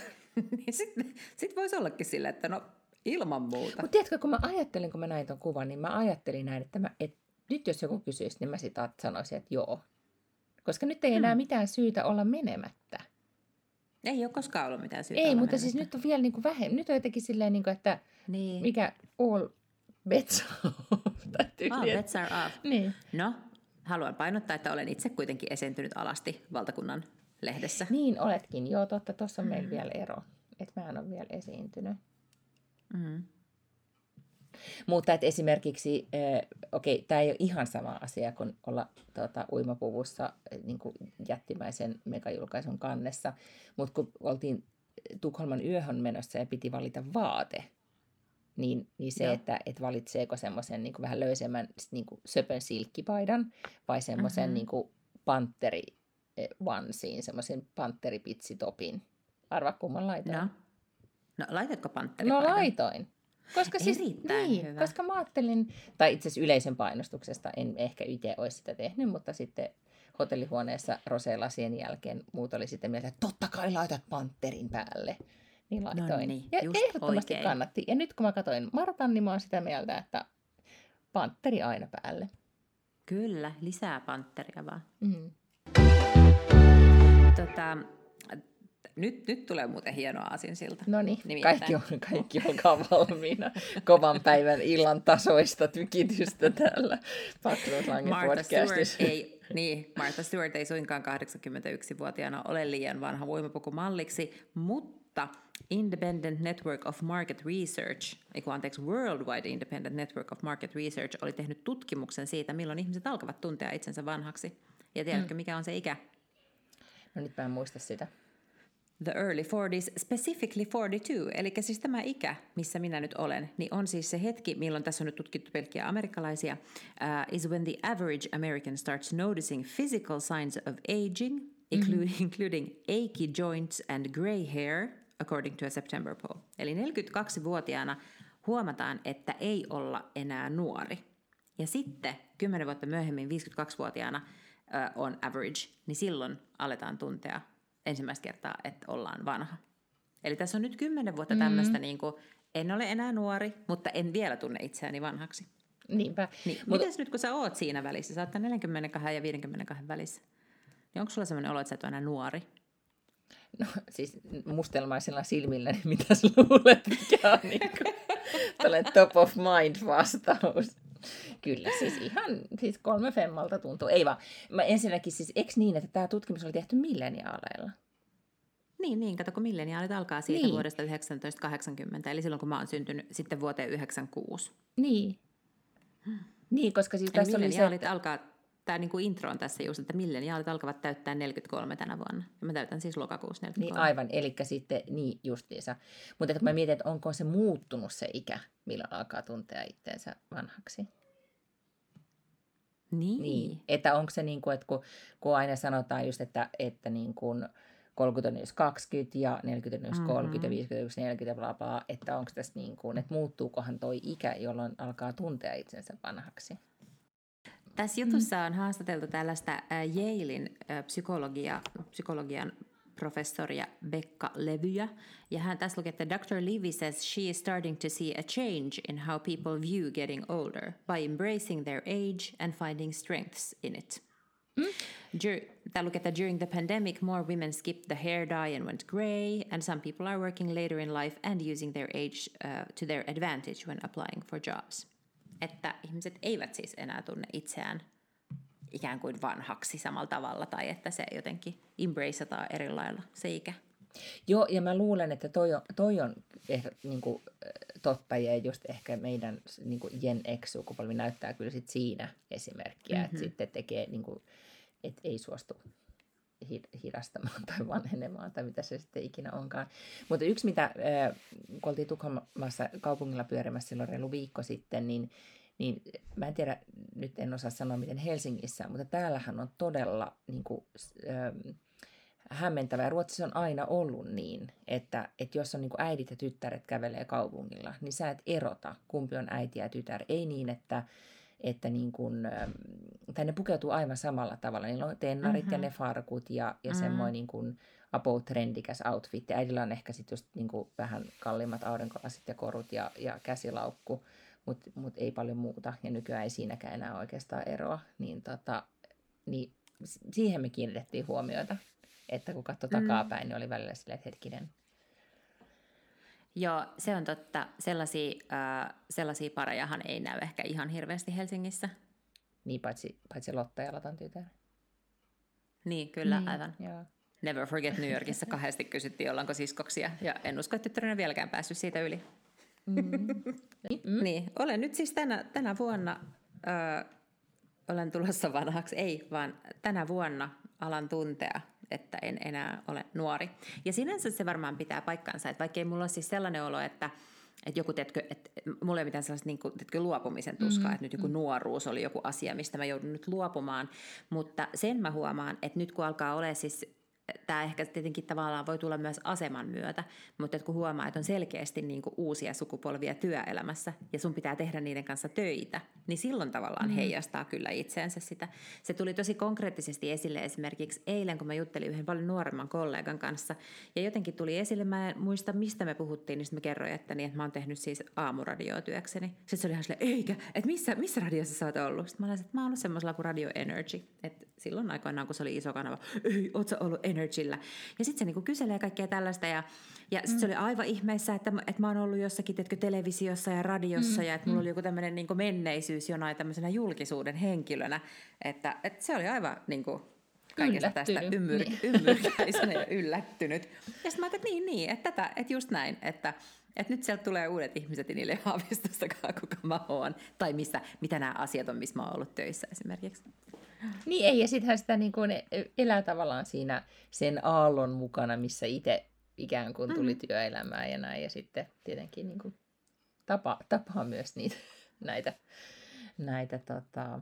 niin sitten sit voisi ollakin silleen, että no... Ilman muuta. Mutta tiedätkö, kun mä ajattelin, kun mä näin ton kuvan, niin mä ajattelin näin, että mä, et, nyt jos joku kysyisi, niin mä sitä sanoisin, että joo. Koska nyt ei hmm. enää mitään syytä olla menemättä. Ei ole koskaan ollut mitään syytä ei, olla Ei, mutta menemättä. Siis nyt on vielä niin kuin vähemmän. Nyt on jotenkin silleen, niin kuin, että niin. mikä all bets are off. All bets are off. Niin. No, haluan painottaa, että olen itse kuitenkin esiintynyt alasti valtakunnan lehdessä. Niin, oletkin. Joo, totta. Tuossa on hmm. meillä vielä ero. Että mä en ole vielä esiintynyt. Mm-hmm. Mutta että esimerkiksi, eh, okei, tämä ei ole ihan sama asia kuin olla tuota, uimapuvussa niin kuin jättimäisen megajulkaisun kannessa, mutta kun oltiin Tukholman yöhön menossa ja piti valita vaate, niin, niin se, että et valitseeko semmoisen niin kuin vähän löysemmän niin kuin söpön silkkipaidan vai semmoisen mm-hmm. niin kuin pantterivansiin, semmoisen pantteripitsitopin. Arvaa kumman laitaan. No. No laitatko pantteripaidan? No laitoin. Koska siis, niin, hyvä. Koska mä ajattelin, tai itse asiassa yleisen painostuksesta en ehkä itse olisi sitä tehnyt, mutta sitten hotellihuoneessa roseelasien jälkeen muut oli sitten mieltä, että totta kai laitat panterin päälle. Niin laitoin. No niin, ja ehdottomasti oikein kannatti. Ja nyt kun mä katsoin Martan, niin mä oon sitä mieltä, että panteri aina päälle. Kyllä, lisää panteria vaan. Mm. Tota, nyt, nyt tulee muuten hienoa aasinsilta. No niin, kaikki, on, kaikki olkaa valmiina. Kovan päivän illan tasoista tykitystä täällä Backlund Lange podcastissa. Ei, niin, Martha Stewart ei suinkaan kahdeksankymmentäyksivuotiaana ole liian vanha voimapukumalliksi, mutta Independent Network of Market Research, eiku, anteeksi, Worldwide Independent Network of Market Research oli tehnyt tutkimuksen siitä, milloin ihmiset alkavat tuntea itsensä vanhaksi. Ja tiedätkö, mm. mikä on se ikä? No nyt mä en muista sitä. The early forties, specifically forty-two, eli siis tämä ikä, missä minä nyt olen, niin on siis se hetki, milloin tässä on nyt tutkittu pelkkiä amerikkalaisia, uh, is when the average American starts noticing physical signs of aging, including, mm-hmm. including achy joints and gray hair, according to a September poll. Eli neljäkymmentäkaksivuotiaana huomataan, että ei olla enää nuori. Ja sitten kymmenen vuotta myöhemmin viisikymmentäkaksivuotiaana uh, on average, niin silloin aletaan tuntea ensimmäistä kertaa, että ollaan vanha. Eli tässä on nyt kymmenen vuotta tämmöistä, mm-hmm. niin kuin, en ole enää nuori, mutta en vielä tunne itseäni vanhaksi. Niinpä. Niin, Mut... Mitäs nyt, kun sä oot siinä välissä, sä oot neljäkymmentäkaksi ja viisikymmentäkaksi välissä, niin onko sulla semmoinen olo, että sä et ole enää nuori? No siis mustelmaisilla silmillä, niin mitä sä luulet, mikä on niin kuin, tällainen top of mind vastaus. Kyllä, siis ihan siis kolme femmalta tuntuu. Ei vaan, mä ensinnäkin siis, eikö niin, että tämä tutkimus oli tehty milleniaaleilla? Niin, niin, kato kun milleniaalit alkaa siitä niin. vuodesta tuhatyhdeksänsataakahdeksankymmentä, eli silloin kun mä oon syntynyt sitten vuoteen yhdeksänkymmentäkuusi. Niin, hmm. niin koska siis tässä oli se, että... alkaa... Tämä niin kuin intro on tässä just, että milleniaalit alkavat täyttää neljäkymmentäkolme tänä vuonna. Ja mä täytän siis lokakuussa neljäkymmentäkolme. Niin aivan, eli sitten niin justiinsa. Mutta kun mä mietin, että onko se muuttunut se ikä, milloin alkaa tuntea itseensä vanhaksi. Niin. niin. Että onko se niin kuin, että kun, kun aina sanotaan just, että, että niin kuin kolmekymmentä on kaksikymmentä ja neljäkymmentä on kolmekymmentä ja viisikymmentä on neljäkymmentä bla bla. Että onko tässä niin kuin, että muuttuukohan toi ikä, jolloin alkaa tuntea itsensä vanhaksi. Tässä jutussa on haastateltu tällaista Yalein psykologia, psykologian professoria Becca Levyä. Ja hän tässä lukee, että doctor Levy says she is starting to see a change in how people view getting older by embracing their age and finding strengths in it. Mm. Dur- Tää lukee, että during the pandemic more women skipped the hair dye and went grey and some people are working later in life and using their age uh, to their advantage when applying for jobs. Että ihmiset eivät siis enää tunne itseään ikään kuin vanhaksi samalla tavalla, tai että se jotenkin embraceataan eri lailla, se ikä. Joo, ja mä luulen, että toi on, toi on eh, niinku, totta, ja just ehkä meidän niinku, Gen X-sukupolvi näyttää kyllä sit siinä esimerkkiä, mm-hmm. että sitten tekee, niinku, että ei suostu hidastamaan tai vanhenemaan tai mitä se sitten ikinä onkaan. Mutta yksi, mitä äh, kun oltiin Tukholmassa kaupungilla pyörimässä silloin reilu viikko sitten, niin, niin mä en tiedä, nyt en osaa sanoa miten Helsingissä, mutta täällähän on todella niin kuin, äh, hämmentävää. Ruotsissa on aina ollut niin, että, että jos on niin kuin äidit ja tyttäret kävelee kaupungilla, niin sä et erota, kumpi on äiti ja tytär. Ei niin, että että niin kun, tai ne pukeutuu aivan samalla tavalla. Niillä on tennarit mm-hmm. ja ne farkut ja, ja mm-hmm. semmoinen niin kun about-trendikäs outfit. Ja äidillä on ehkä sit just niin kun vähän kalliimmat aurinkolasit ja korut ja, ja käsilaukku, mutta mut ei paljon muuta. Ja nykyään ei siinäkään enää oikeastaan eroa. Niin, tota, niin siihen me kiinnitettiin huomiota, että kun katsoi mm. takapäin, niin oli välillä silleen, että hetkinen. Joo, se on totta. Sellaisia, äh, sellaisia parejahan ei näy ehkä ihan hirveästi Helsingissä. Niin, paitsi, paitsi Lotta ja Lotan tytär. Niin, kyllä, niin, aivan. Joo. Never forget New Yorkissa kahdesti kysyttiin, ollaanko siskoksia. Ja en usko, että tyttäränä vieläkään päässyt siitä yli. Mm. mm. Niin, olen nyt siis tänä, tänä vuonna, äh, olen tulossa vanhaksi, ei, vaan tänä vuonna alan tuntea, että en enää ole nuori. Ja sinänsä se varmaan pitää paikkansa, että vaikka ei mulla ole siis sellainen olo, että, että joku, teetkö, että mulla ei ole mitään sellaista niin kuin, teetkö, luopumisen tuskaa, mm-hmm. että nyt joku nuoruus oli joku asia, mistä mä joudun nyt luopumaan, mutta sen mä huomaan, että nyt kun alkaa olemaan siis tämä ehkä tietenkin tavallaan voi tulla myös aseman myötä, mutta että kun huomaa, että on selkeästi niin kuin uusia sukupolvia työelämässä ja sun pitää tehdä niiden kanssa töitä, niin silloin tavallaan heijastaa kyllä itseänsä sitä. Se tuli tosi konkreettisesti esille esimerkiksi eilen, kun mä juttelin yhden paljon nuoremman kollegan kanssa ja jotenkin tuli esille, mä en muista mistä me puhuttiin, niin sitten mä kerroin, että, niin, että mä oon tehnyt siis aamuradioa työkseni. Sitten se oli ihan silleen, eikä, että missä, missä radiossa sä oot ollut? Sitten mä olen, että mä oon ollut semmoisella kuin Radio Energy, että silloin aikoinaan, kun se oli iso kanava, ei, oot sä ollut Energyllä. Ja sitten se niinku kyselee kaikkea tällaista ja, ja sitten mm. se oli aivan ihmeessä, että, että mä oon ollut jossakin teetkö, televisiossa ja radiossa mm. ja että mulla mm. oli joku tämmöinen niinku menneisyys jonain tämmöisenä julkisuuden henkilönä, että, että se oli aivan niinku kaikesta tästä ymmyr- ymmyrkäisenä ja yllättynyt. Ja sitten mä ajattelin, että niin, niin, että, tätä, että just näin, että, että nyt sieltä tulee uudet ihmiset ja niille ei haavistustakaan, kuka mä oon. Tai missä, mitä nämä asiat on, missä mä oon ollut töissä esimerkiksi. Niin ei, ja sittenhän sitä niin kuin elää tavallaan siinä sen aallon mukana, missä itse ikään kuin tuli mm. työelämään ja näin. Ja sitten tietenkin niin kuin tapa, tapaa myös niitä, näitä, näitä tota...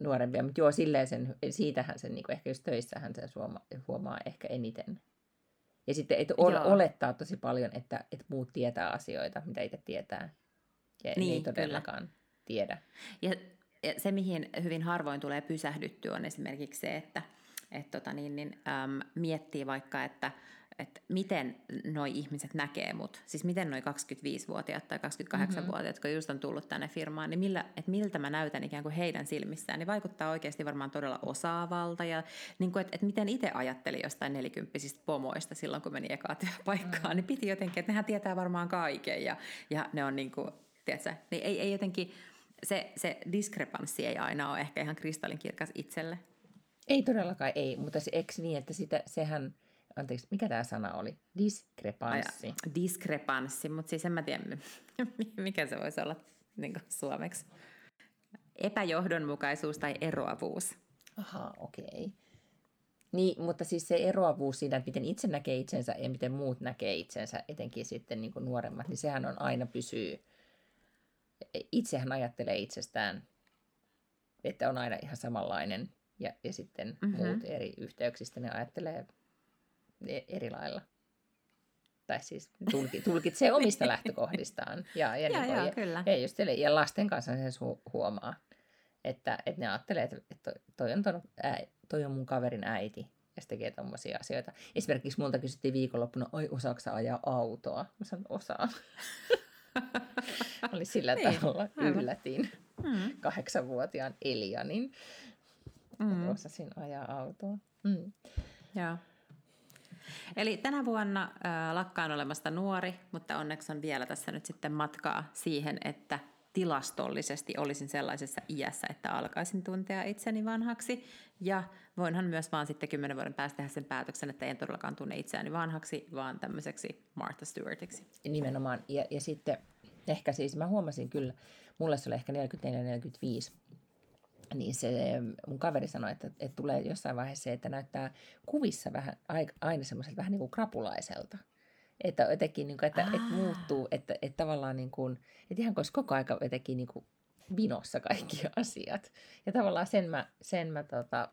nuorempia, mutta joo, silleen sen, siitähän sen, niin kuin ehkä jos töissähän sen huomaa, huomaa ehkä eniten. Ja sitten et ol, olettaa tosi paljon, että et muut tietää asioita, mitä itse tietää. Ja niin, ei todellakaan kyllä tiedä. Ja, ja se, mihin hyvin harvoin tulee pysähdyttyä, on esimerkiksi se, että et tota niin, niin, äm, miettii vaikka, että että miten noi ihmiset näkee mut, siis miten noi kaksikymmentäviisivuotiaat tai kaksikymmentäkahdeksanvuotiaat, mm-hmm. jotka just on tullut tänne firmaan, niin millä, että miltä mä näytän ikään kuin heidän silmissään, niin vaikuttaa oikeasti varmaan todella osaavalta ja niin kuin, että, että miten itse ajattelin jostain nelikymppisistä pomoista silloin, kun meni ekaa työpaikkaan, mm-hmm. niin piti jotenkin, että nehän tietää varmaan kaiken ja, ja ne on niin kuin, tiedätkö, niin ei, ei jotenkin, se, se diskrepanssi ei aina ole ehkä ihan kristallinkirkas itselle. Ei todellakaan, ei, mutta se eks niin, että sitä, sehän anteeksi, mikä tämä sana oli? Diskrepanssi. Aja, diskrepanssi, mutta siis en mä tiedä, mikä se voisi olla niin kuin suomeksi. Epäjohdonmukaisuus tai eroavuus. Aha, okei. Okay. Niin, mutta siis se eroavuus siinä, miten itse näkee itsensä ja miten muut näkee itsensä, etenkin sitten niin kuin nuoremmat, niin sehän on aina pysyy. Itsehän ajattelee itsestään, että on aina ihan samanlainen ja, ja sitten mm-hmm. muut eri yhteyksistä ne ajattelee eri lailla. Tai siis tulkitsee omista lähtökohdistaan. Ja, ja, ja, niin joo, ja, kyllä. Ja, just, ja lasten kanssa sen hu- huomaa, että, että ne ajattelee, että toi on, ton, ää, toi on mun kaverin äiti, ja se tekee tommosia asioita. Esimerkiksi multa kysyttiin viikonloppuna, oi osaako sä ajaa autoa? Mä sanon, osaan. Oli sillä niin, tavalla aivan. Yllätin mm. kahdeksanvuotiaan Elianin. Mm. Osasin ajaa autoa. Mm. Joo. Eli tänä vuonna äh, lakkaan olemasta nuori, mutta onneksi on vielä tässä nyt sitten matkaa siihen, että tilastollisesti olisin sellaisessa iässä, että alkaisin tuntea itseni vanhaksi. Ja voinhan myös vaan sitten kymmenen vuoden päästä tehdä sen päätöksen, että en todellakaan tunne itseäni vanhaksi, vaan tämmöiseksi Martha Stewartiksi. Nimenomaan. Ja, ja sitten ehkä siis mä huomasin kyllä, mulle se oli ehkä neljäkymmentäneljä neljäkymmentäviisi. Niin se mun kaveri sanoi, että, että tulee jossain vaiheessa se, että näyttää kuvissa vähän, aina semmoiselta vähän niin kuin krapulaiselta. Että jotenkin niin kuin, että, että muuttuu, että, että tavallaan niin kuin, että ihan kuin olisi koko aika jotenkin niin kuin vinossa kaikki asiat. Ja tavallaan sen mä, sen mä tota,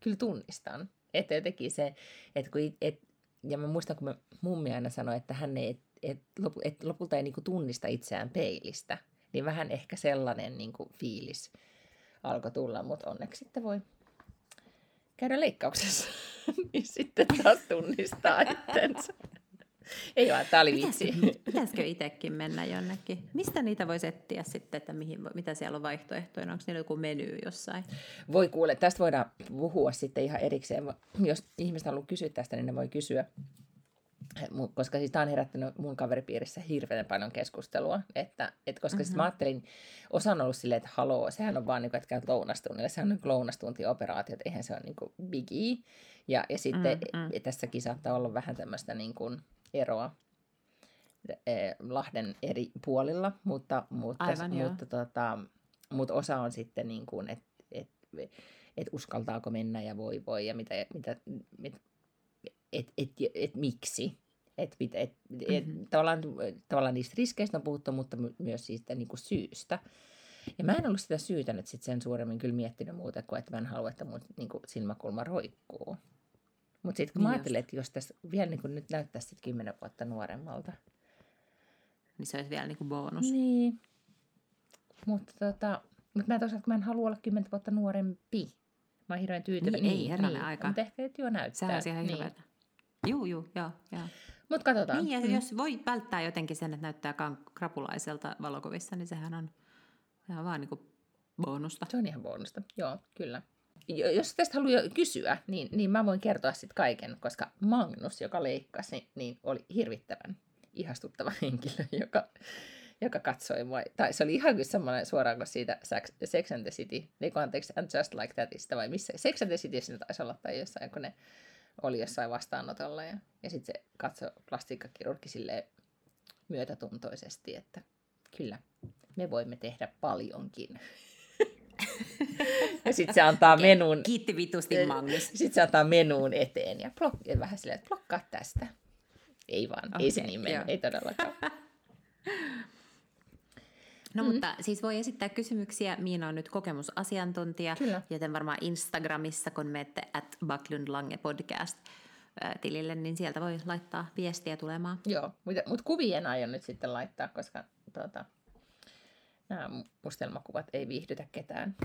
kyllä tunnistan. Että jotenkin se, että kun, et, ja mä muistan, kun mä mummi aina sanoi, että hän ei, et, lopu, et lopulta ei niin kuin tunnista itseään peilistä. Niin vähän ehkä sellainen niin kuin fiilis alkoi tulla, mutta onneksi sitten voi käydä leikkauksessa, niin sitten taas tunnistaa itsensä. Ei vaan, tää oli vitsi. Pitäisikö itsekin mennä jonnekin? Mistä niitä voisi etsiä sitten, että mihin, mitä siellä on vaihtoehtoja? Onko niillä joku menu jossain? Voi kuule, tästä voidaan puhua sitten ihan erikseen. Jos ihmiset haluaa kysyä tästä, niin ne voi kysyä. Koska siis tämä on herättänyt mun kaveripiirissä hirveän paljon keskustelua, että, että koska mm-hmm. siis mä ajattelin, osa on ollut silleen, että haloo, sehän on vaan niin kuin, että käyt lounastunnilla, sehän on lounastuntioperaatio, eihän se ole niin kuin biggie, ja, ja sitten mm-hmm. tässäkin saattaa olla vähän tämmöistä niin kuin eroa eh, Lahden eri puolilla, mutta, mutta, Aivan, mutta, tota, mutta osa on sitten niin kuin, että et, et uskaltaako mennä ja voi voi ja mitä, mitä, mitä Että et, et, et miksi. Et, et, et, mm-hmm. tavallaan, tavallaan niistä riskeistä on puhuttu, mutta myös siitä niin kuin syystä. Ja mä en ollut sitä syytä nyt sit sen suuremmin kyllä miettinyt muuta kuin, että mä en halua, että mun niin kuin silmäkulma roikkuu. Mutta sitten kun niin mä ajattelin, että jos tässä vielä niin nyt näyttäisi kymmenen vuotta nuoremmalta. Niin se olisi vielä niin bonus. Niin. Mutta tota, mut mä toisaalta, kun mä en halua olla kymmenen vuotta nuorempi. Mä oon hirveän tyytyväinen. Niin, niin, ei herranen niin, aika. Mutta ehkä nyt jo näyttää. Se olisi ihan hirveänä. Niin. Juu, juu, joo, joo. Mutta katsotaan. Niin, ja jos voi välttää jotenkin sen, että näyttää krapulaiselta valokuvissa, niin sehän on, sehän on vaan niin kuin bonusta. Se on ihan bonusta, joo, kyllä. Jos tästä haluaa kysyä, niin, niin mä voin kertoa sitten kaiken, koska Magnus, joka leikkasi, niin oli hirvittävän ihastuttava henkilö, joka, joka katsoi mua. Tai se oli ihan kyllä semmoinen suoraanko siitä Sex and the City, eiku anteeksi, and just like thatista, vai missä Sex and the Cityssä ne taisi olla tai jossain, kun ne oli jossain vastaanotolla. Ja, ja sitten se katsoi plastiikkakirurgi silleen myötätuntoisesti, että kyllä me voimme tehdä paljonkin. Ja sitten se antaa menun... Kiitti vitusti, Magnus. Sitten se antaa menuun eteen ja, blok, ja vähän silleen, että blokkaa tästä. Ei vaan, okay, ei se niin mene, ei todellakaan. No mm-hmm. Mutta siis voi esittää kysymyksiä. Miina on nyt kokemusasiantuntija, kyllä, joten varmaan Instagramissa, kun menette at Backlund Lange podcast -tilille, niin sieltä voi laittaa viestiä tulemaan. Joo, mutta kuvien aion nyt sitten laittaa, koska... Tuota, nämä mustelmakuvat ei viihdytä ketään.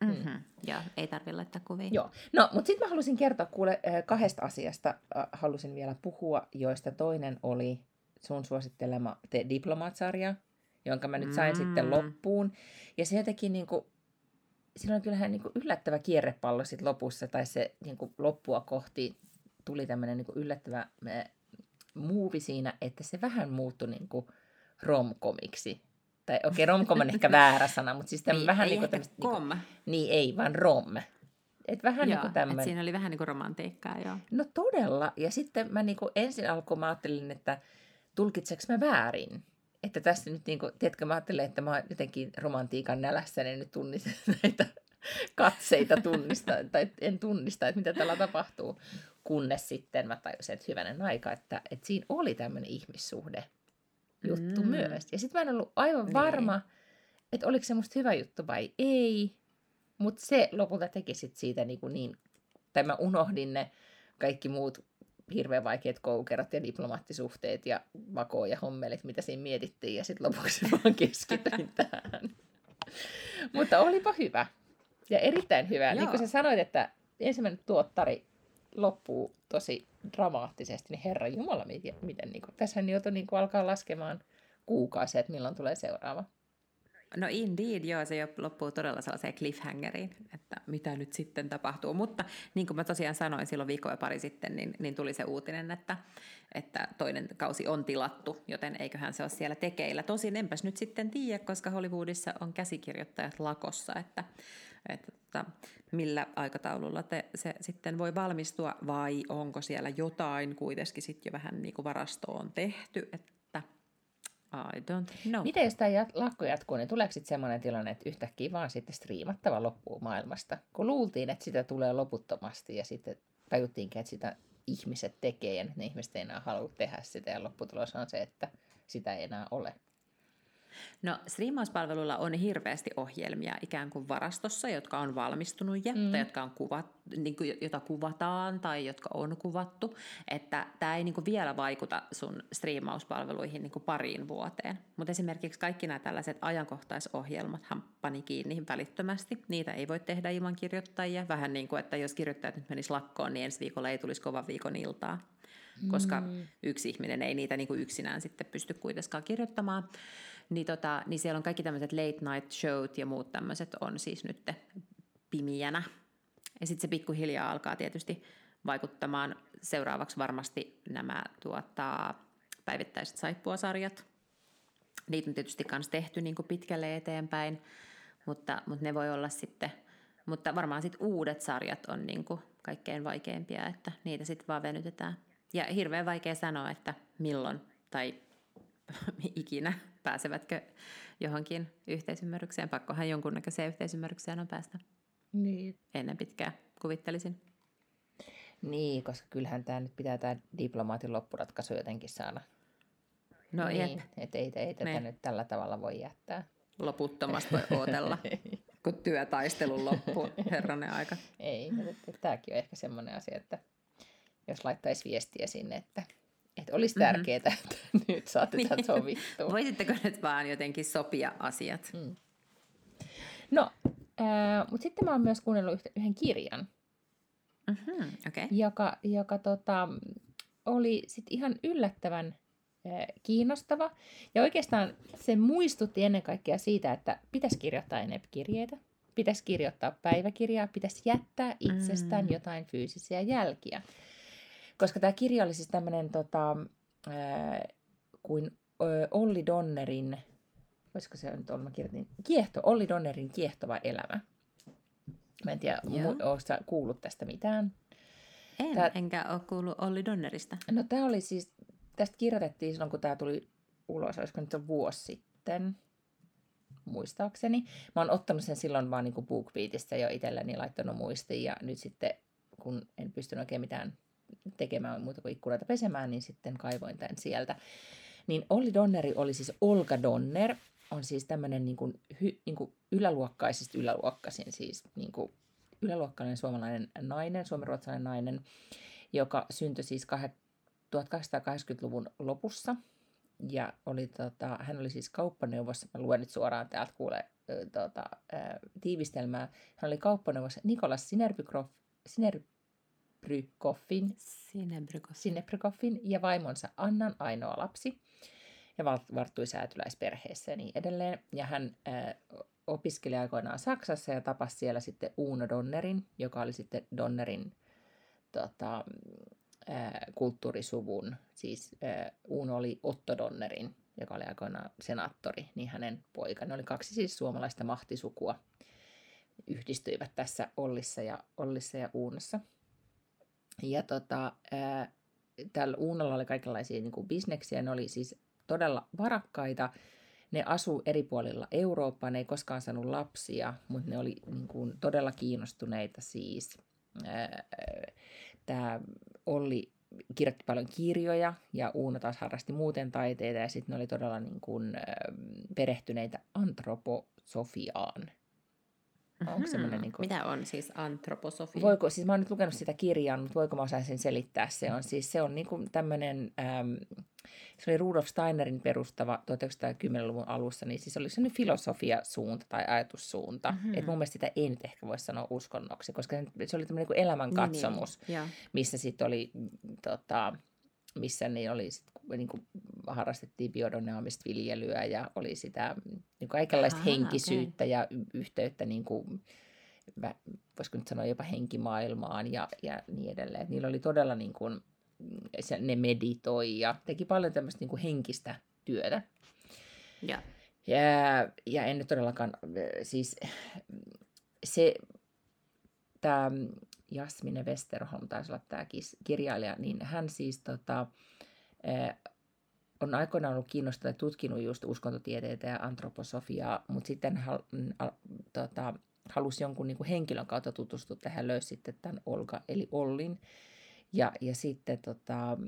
Mm-hmm. Mm. Joo, ei tarvitse laittaa kuvia. Joo. No, mutta sitten mä halusin kertoa, kuule, kahdesta asiasta halusin vielä puhua, joista toinen oli sun suosittelema The Diplomat-sarja, jonka mä nyt sain mm. sitten loppuun. Ja se jotenkin, niin kuin, silloin kyllähän niin kuin yllättävä kierrepallo sitten lopussa, tai se niin kuin loppua kohti tuli tämmöinen niin kuin yllättävä muuvi siinä, että se vähän muuttui niin kuin romkomiksi. Tai okei, okay, romcom on ehkä väärä sana, mutta siis tämä niin, vähän niin kuin tämmöistä... Kom. Niin, niin ei, vaan rom. Et vähän joo, niin kuin tämmöinen... Että siinä oli vähän niin kuin romantiikkaa, joo. No todella. Ja sitten mä niin kuin ensin alkuun mä ajattelin, että tulkitseeko mä väärin? Että tässä nyt niin kuin, tiedätkö, mä ajattelin, että mä oon jotenkin romantiikan nälässä, niin nyt tunnistan näitä katseita tunnistaa, tai en tunnista, että mitä täällä tapahtuu. Kunnes sitten mä tajusin, että hyvänen aika, että, että siinä oli tämmöinen ihmissuhde juttu mm. myös. Ja sitten mä en ollut aivan varma, niin, että oliko se musta hyvä juttu vai ei, mutta se lopulta teki sit siitä niin, niin, tai mä unohdin ne kaikki muut hirveän vaikeat koukerot ja diplomaattisuhteet ja vakoja ja hommelit, mitä siinä mietittiin, ja sitten lopuksi vaan keskityin tähän. Mutta olipa hyvä. Ja erittäin hyvä. Joo. Niin kuin sä sanoit, että ensimmäinen tuottari loppuu tosi dramaattisesti, niin herra jumala, miten, miten niin kuin, tässähän joutui niin kuin alkaa laskemaan kuukausia, että milloin tulee seuraava. No indeed, joo, se jo loppuu todella sellaiseen cliffhangeriin, että mitä nyt sitten tapahtuu, mutta niin kuin mä tosiaan sanoin silloin viikko ja pari sitten, niin, niin tuli se uutinen, että, että toinen kausi on tilattu, joten eiköhän se ole siellä tekeillä. Tosin enpäs nyt sitten tiedä, koska Hollywoodissa on käsikirjoittajat lakossa, että että millä aikataululla te, se sitten voi valmistua, vai onko siellä jotain kuitenkin sitten jo vähän niin kuin varastoon tehty, että I don't know. Miten jos tämä lakko jatkuu, niin tuleeko sitten semmoinen tilanne, että yhtäkkiä vaan sitten striimattava loppuu maailmasta, kun luultiin, että sitä tulee loputtomasti, ja sitten tajuttiinkin, että sitä ihmiset tekee, ja nyt ne ihmiset ei enää halua tehdä sitä, ja lopputulos on se, että sitä ei enää ole. No striimauspalvelulla on hirveästi ohjelmia ikään kuin varastossa, jotka on valmistunut ja mm. tai jotka on kuvat, niin kuin, jota kuvataan tai jotka on kuvattu, että tämä ei niin kuin vielä vaikuta sun striimauspalveluihin niin kuin pariin vuoteen. Mutta esimerkiksi kaikki nämä tällaiset ajankohtaisohjelmathan pani kiinni välittömästi. Niitä ei voi tehdä ilman kirjoittajia. Vähän niin kuin, että jos kirjoittajat nyt menis lakkoon, niin ensi viikolla ei tulisi Kovan viikon iltaa, koska mm. yksi ihminen ei niitä niin kuin yksinään sitten pysty kuitenkaan kirjoittamaan. Niin, tota, niin siellä on kaikki tämmöiset late night showt ja muut tämmöiset on siis nyt pimiänä. Ja sitten se pikkuhiljaa alkaa tietysti vaikuttamaan seuraavaksi varmasti nämä tuota, päivittäiset saippuasarjat. Niitä on tietysti myös tehty niin kuin pitkälle eteenpäin, mutta, mutta ne voi olla sitten, mutta varmaan sitten uudet sarjat on niin kuin kaikkein vaikeimpia, että niitä sitten vaan venytetään. Ja hirveän vaikea sanoa, että milloin tai ikinä pääsevätkö johonkin yhteisymmärrykseen. Pakkohan jonkunnäköiseen yhteisymmärrykseen on päästä. Niin. Ennen pitkään, kuvittelisin. Niin, koska kyllähän tämä nyt pitää tämä diplomaatin loppuratkaisu jotenkin saada. No niin, että ei, ei tätä niin nyt tällä tavalla voi jättää. Loputtomasti voi ootella, kun työtaistelun loppu, herranen aika. Ei, tämäkin on ehkä semmoinen asia, että jos laittaisi viestiä sinne, että, että olisi mm-hmm. tärkeää, että nyt saatetaan niin. sovittua. Voisitteko nyt vaan jotenkin sopia asiat? Mm. No, äh, mutta sitten mä oon myös kuunnellut yhden kirjan, mm-hmm, okay. joka, joka tota, oli sit ihan yllättävän äh, kiinnostava. Ja oikeastaan se muistutti ennen kaikkea siitä, että pitäisi kirjoittaa enemmän kirjeitä. Pitäisi kirjoittaa päiväkirjaa, pitäisi jättää itsestään mm. jotain fyysisiä jälkiä. Koska tämä kirja oli siis tämmöinen tota, äh, kuin ö, Olli Donnerin, olisiko se nyt ollut, mä kirjoitin, kiehto, Olli Donnerin Kiehtova elämä. Mä en tiedä, mu- ootko sä kuullut tästä mitään? En, tää, enkä ole kuullut Olli Donnerista. No tämä oli siis, tästä kirjoitettiin silloin, kun tämä tuli ulos, olisiko nyt vuosi sitten. Muistaakseni. Mä oon ottanut sen silloin vaan niin kuin BookBeatista jo itselläni laittanut muistiin, ja nyt sitten, kun en pystynyt oikein mitään tekemään muuta kuin ikkunoita pesemään, niin sitten kaivoin tämän sieltä. Niin Olli Donneri oli siis Olga Donner, on siis tämmöinen niin kuin, niin kuin yläluokkaisista yläluokkaisin, siis niin kuin yläluokkainen suomalainen nainen, suomenruotsalainen nainen, joka syntyi siis tuhatkahdeksansataakahdeksankymmentäluvun lopussa. Ja oli, tota, hän oli siis kauppaneuvos, mä luen nyt suoraan täältä kuule tota, ä, tiivistelmää, hän oli kauppaneuvos Nikolas Sinebrychoffin, Sinebrychoffin ja vaimonsa Annan ainoa lapsi ja varttui säätyläisperheessä ja niin edelleen. Ja hän ä, opiskeli aikoinaan Saksassa ja tapasi siellä sitten Uuno Donnerin, joka oli sitten Donnerin tota, kulttuurisuvun, siis Uuno oli Otto Donnerin, joka oli aikoinaan senaattori, niin hänen poika. Ne oli kaksi siis suomalaista mahtisukua, yhdistyivät tässä Ollissa ja, Ollissa ja Uunossa. Ja tota, ää, tällä Uunolla oli kaikenlaisia niin kuin bisneksiä, ne oli siis todella varakkaita, ne asuu eri puolilla Eurooppaa, ne ei koskaan saanut lapsia, mutta ne oli niin kuin todella kiinnostuneita siis. Tämä Olli kirjoitti paljon kirjoja ja Uuno taas harrasti muuten taiteita ja sitten ne oli todella niin kuin perehtyneitä antroposofiaan. Onko semmoinen niin kuin... Mitä on siis antroposofia? Voiko, siis mä oon nyt lukenut sitä kirjaa, mutta voiko mä osaan sen selittää? Se on siis se on niin kuin tämmöinen, äm, se oli Rudolf Steinerin perustava tuhatyhdeksänsataakymmenluvun alussa, niin siis oli semmoinen filosofia-suunta tai ajatussuunta. Mm-hmm. Että mun mielestä sitä ei nyt ehkä voi sanoa uskonnoksi, koska se oli tämmöinen niin elämänkatsomus, niin, niin. missä sitten oli... Tota, missä niin oli sit, niin kuin harrastettiin biodynaamista viljelyä ja oli sitä niin kaikenlaista Aha, henkisyyttä okay. ja yhteyttä, niin kuin, voisiko nyt sanoa jopa henkimaailmaan ja, ja niin edelleen. Et niillä oli todella, niin kuin, ne meditoi ja teki paljon tämmöistä niin kuin henkistä työtä. Ja. Ja, ja en nyt todellakaan, siis se, tämä... Jasmine Westerholm taisi olla tämä kirjailija, niin hän siis tota, on aikoinaan ollut kiinnostunut ja tutkinut just uskontotieteitä ja antroposofiaa, mutta sitten hal, al, tota, halusi jonkun niin kuin henkilön kautta tutustua tähän, löysi sitten tämän Olga eli Ollin. Ja, ja sitten tota,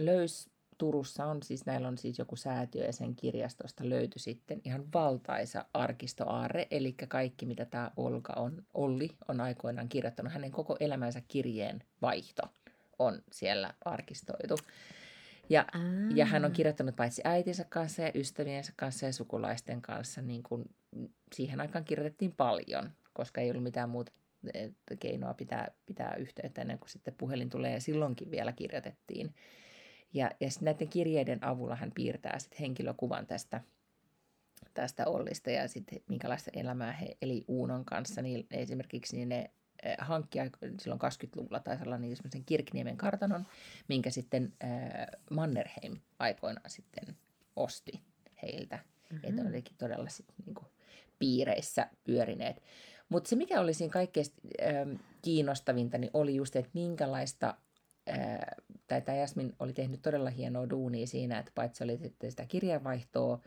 löysi Turussa, on, siis näillä on siis joku säätiö ja sen kirjastosta löytyi sitten ihan valtaisa arkistoaarre, eli kaikki mitä tämä Olga on, Olli on aikoinaan kirjoittanut, hänen koko elämänsä kirjeen vaihto on siellä arkistoitu. Ja, ja hän on kirjoittanut paitsi äitinsä kanssa ja ystäviensä kanssa ja sukulaisten kanssa, niin kuin siihen aikaan kirjoitettiin paljon, koska ei ollut mitään muuta keinoa pitää, pitää yhteyttä ennen kuin sitten puhelin tulee ja silloinkin vielä kirjoitettiin. Ja, ja näiden kirjeiden avulla hän piirtää sit henkilökuvan tästä, tästä Ollista ja sitten minkälaista elämää he eli Uunon kanssa. Niin esimerkiksi niin ne hankki silloin kaksikymmentäluvulla taisi olla niin semmoisen Kirkniemen kartanon, minkä sitten äh, Mannerheim aikoinaan sitten osti heiltä. Mm-hmm. Että olikin todella sit niinku piireissä pyörineet. Mutta se mikä oli siinä kaikkein äh, kiinnostavinta, niin oli just, että minkälaista... tai tämä Jasmin oli tehnyt todella hienoa duunia siinä, että paitsi oli sitten sitä kirjanvaihtoa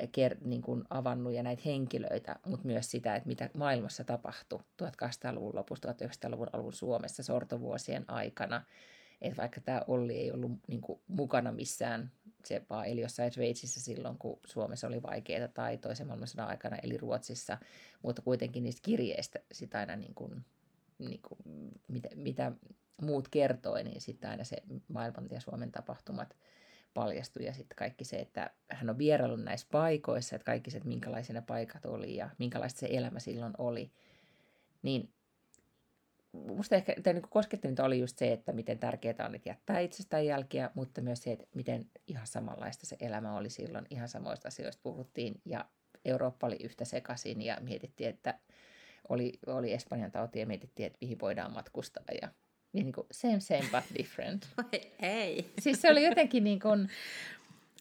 ker- niin kuin avannut ja näitä henkilöitä, mutta myös sitä, että mitä maailmassa tapahtui tuhatkahdeksansataaluvun lopussa, tuhatyhdeksänsataaluvun alun Suomessa sortovuosien aikana. Että vaikka tämä Olli ei ollut niin kuin mukana missään, se vaan eli jossain Sveitsissä silloin, kun Suomessa oli vaikeaa tai toisen maailmansodan aikana, eli Ruotsissa, mutta kuitenkin niistä kirjeistä sitä aina niin kuin, niin kuin, mitä... mitä muut kertoi, niin sitten aina se maailman ja Suomen tapahtumat paljastui ja sitten kaikki se, että hän on vieraillut näissä paikoissa, että kaikki se, että minkälaisia ne paikat oli ja minkälaista se elämä silloin oli, niin musta ehkä niin koskettelinta oli just se, että miten tärkeää on jättää itsestään jälkiä, mutta myös se, että miten ihan samanlaista se elämä oli silloin, ihan samoista asioista puhuttiin ja Eurooppa oli yhtä sekaisin ja mietittiin, että oli, oli Espanjan tauti ja mietittiin, että mihin voidaan matkustaa ja niin kuin same, same, but different. Ei. Siis se oli jotenkin niin kuin,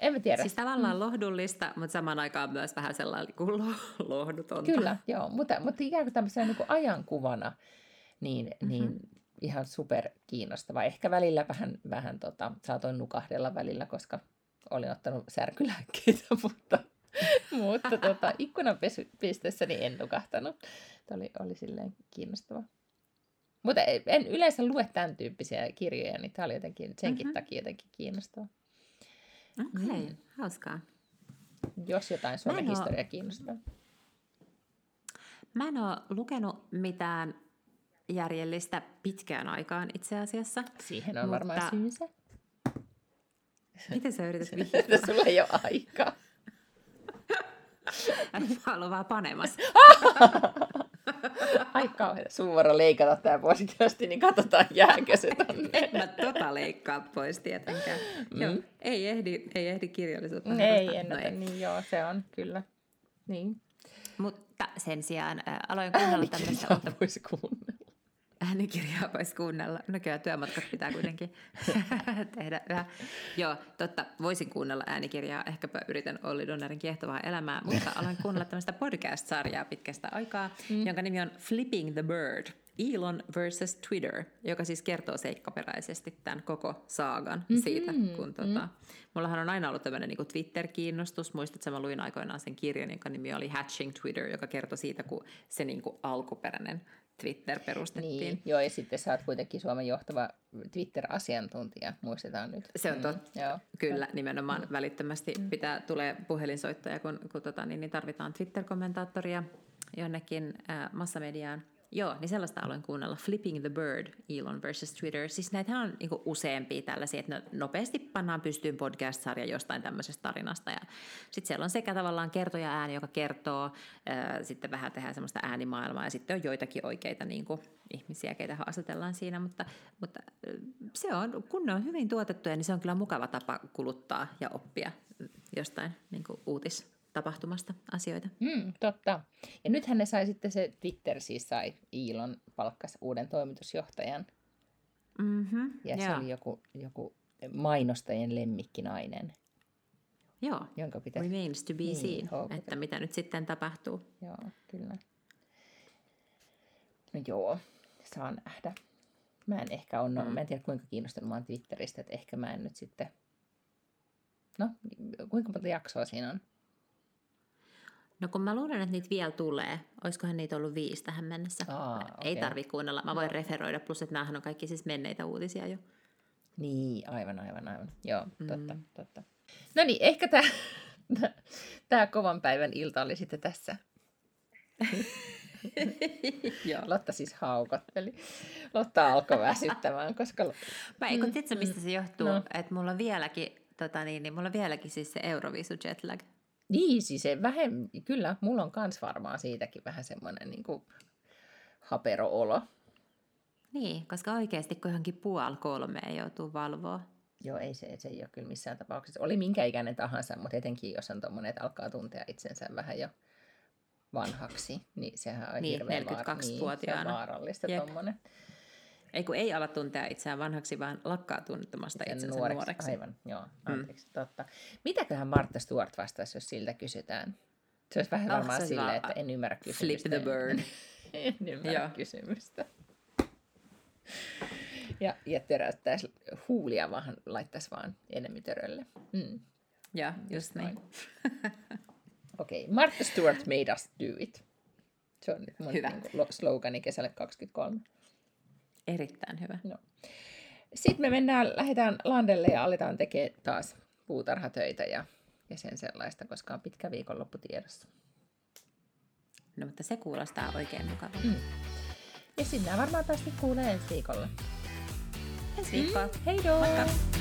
en mä tiedä. Siis tavallaan lohdullista, mutta samaan aikaan myös vähän sellainen kuin lohdutonta. Kyllä, joo, mutta, mutta ikään kuin tämmöisenä niin kuin ajankuvana, niin, mm-hmm. niin ihan super kiinnostava. Ehkä välillä vähän, vähän tota, saatoin nukahdella välillä, koska olin ottanut särkylääkkeitä, mutta, mutta tota, ikkunanpisteessäni en nukahtanut. Tämä oli, oli silleen kiinnostava. Mutta en yleensä lue tämän tyyppisiä kirjoja, niin tämä oli jotenkin, senkin mm-hmm. takia jotenkin kiinnostava. Okei, okay, mm. hauskaa. Jos jotain Suomen en historiaa ole... kiinnostaa. Mä en ole lukenut mitään järjellistä pitkään aikaan itse asiassa. Siihen on mutta... varmaan syynsä. Miten sä yrität vihjata? Sulla ei ole aikaa. Mä oon vaan panemassa. Ai kauheeta. Sun vuoro leikata tää poisikasti, niin katsotaan jääkö se tonne. En mä tota leikkaa pois tietenkään. Mm. Joo, ei ehdi, ei ehdi kirjallisuutta. Ei ennätä, no, niin joo, se on kyllä. Niin. Mutta sen sijaan äh, aloin kuunnella tämmöistä. Äänikirjaa voisi kuunnella. Äänikirjaa voisi kuunnella. No kyllä työmatkat pitää kuitenkin tehdä vähän. Joo, totta, voisin kuunnella äänikirjaa. Ehkäpä yritän Olli Donnerin kiehtovaa elämää, mutta aloin kuunnella tämmöistä podcast-sarjaa pitkästä aikaa, mm. jonka nimi on Flipping the Bird, Elon versus Twitter, joka siis kertoo seikkaperäisesti tämän koko saagan mm-hmm. siitä, kun tota... Mm-hmm. Mullahan on aina ollut tämmöinen niin kuin Twitter-kiinnostus. Muistat, että mä luin aikoinaan sen kirjan, jonka nimi oli Hatching Twitter, joka kertoi siitä, kun se niin kuin alkuperäinen Twitter perustettiin. Niin, joo, ja sitten sä oot kuitenkin Suomen johtava Twitter-asiantuntija, muistetaan nyt. Se on totta, mm, joo. Kyllä, nimenomaan mm. välittömästi pitää, tulee puhelinsoittaja, kun, kun tota, niin, niin tarvitaan Twitter-kommentaattoria jonnekin äh, massamediaan. Joo, niin sellaista aloin kuunnella. Flipping the Bird, Elon versus Twitter. Siis näitähän on niin kuin useampia tällaisia, että nopeasti pannaan pystyyn podcast-sarja jostain tämmöisestä tarinasta. Ja sitten siellä on sekä tavallaan kertoja ääni, joka kertoo, ää, sitten vähän tehdään semmoista äänimaailmaa, ja sitten on joitakin oikeita niin kuin ihmisiä, keitä haastatellaan siinä. Mutta, mutta se on, kun ne on hyvin tuotettuja, niin se on kyllä mukava tapa kuluttaa ja oppia jostain niin kuin uutis. tapahtumasta asioita. Mm, totta. Ja nythän ne sai sitten se, Twitter siis sai, Elon palkkasi uuden toimitusjohtajan. Mm-hmm, ja joo. Se oli joku, joku mainostajien lemmikkinainen. Joo, jonka pitäisi... remains to be niin, seen, houkutella. Että mitä nyt sitten tapahtuu. Joo, kyllä. No joo, saa nähdä. Mä en ehkä ole, mm. mä en tiedä kuinka kiinnostunut mä oon Twitteristä, että ehkä mä en nyt sitten... No, kuinka monta jaksoa siinä on? No kun mä luulen, että niitä vielä tulee. Olisikohan niitä ollut viisi tähän mennessä? Aa, okay. Ei tarvitse kuunnella. Mä voin no. referoida. Plus, että näähän on kaikki siis menneitä uutisia jo. Niin, aivan, aivan, aivan. Joo, mm. totta, totta. No niin, ehkä tää, tää kovan päivän ilta oli sitten tässä. Lotta siis haukotteli. Lotta alkoi väsyttämään, koska... Mä eikö, mm. tiedätkö, mistä se johtuu? No. Että mulla on vieläkin, tota niin, niin mulla on vieläkin siis se Euroviisut jetlag. Niin, siis se vähän, kyllä, mulla on kans varmaan siitäkin vähän semmoinen niin kuin hapero-olo. Niin, koska oikeasti kun johonkin puoli kolmeen joutuu valvoa. Joo, ei se, se ei ole kyllä missään tapauksessa. Oli minkä ikäinen tahansa, mutta etenkin jos on tommoinen, että alkaa tuntea itsensä vähän jo vanhaksi, niin sehän on niin, hirveän vaarallista. Niin, vaarallista tommoinen. Ei kun ei ala tuntea itseään vanhaksi, vaan lakkaa tunnettomasta itsensä nuoreksi. nuoreksi. Aivan, joo, anteeksi, mm. totta. Mitäköhän Martha Stewart vastaisi, jos siltä kysytään? Se olisi vähän oh, varmaan silleen, että en ymmärrä kysymystä. Flip the bird. En, en ymmärrä joo. kysymystä. Ja, ja teräyttäisi huulia, vaan laittaisi vaan enemmän törölle. Mm. Joo, just näin. Okei, okay. Martha Stewart made us do it. Se on nyt mun slogani kesälle kaksikymmentäkolme. Erittäin hyvä. No. Sitten me mennään, lähdetään landelle ja aletaan tekemään taas puutarhatöitä ja, ja sen sellaista, koska on pitkä viikonloppu tiedossa. No, mutta se kuulostaa oikein mukavalta. Mm. Ja sinä varmaan taas kuulee ensi viikolla. Heippa. Mm. Heidoo. Moikka.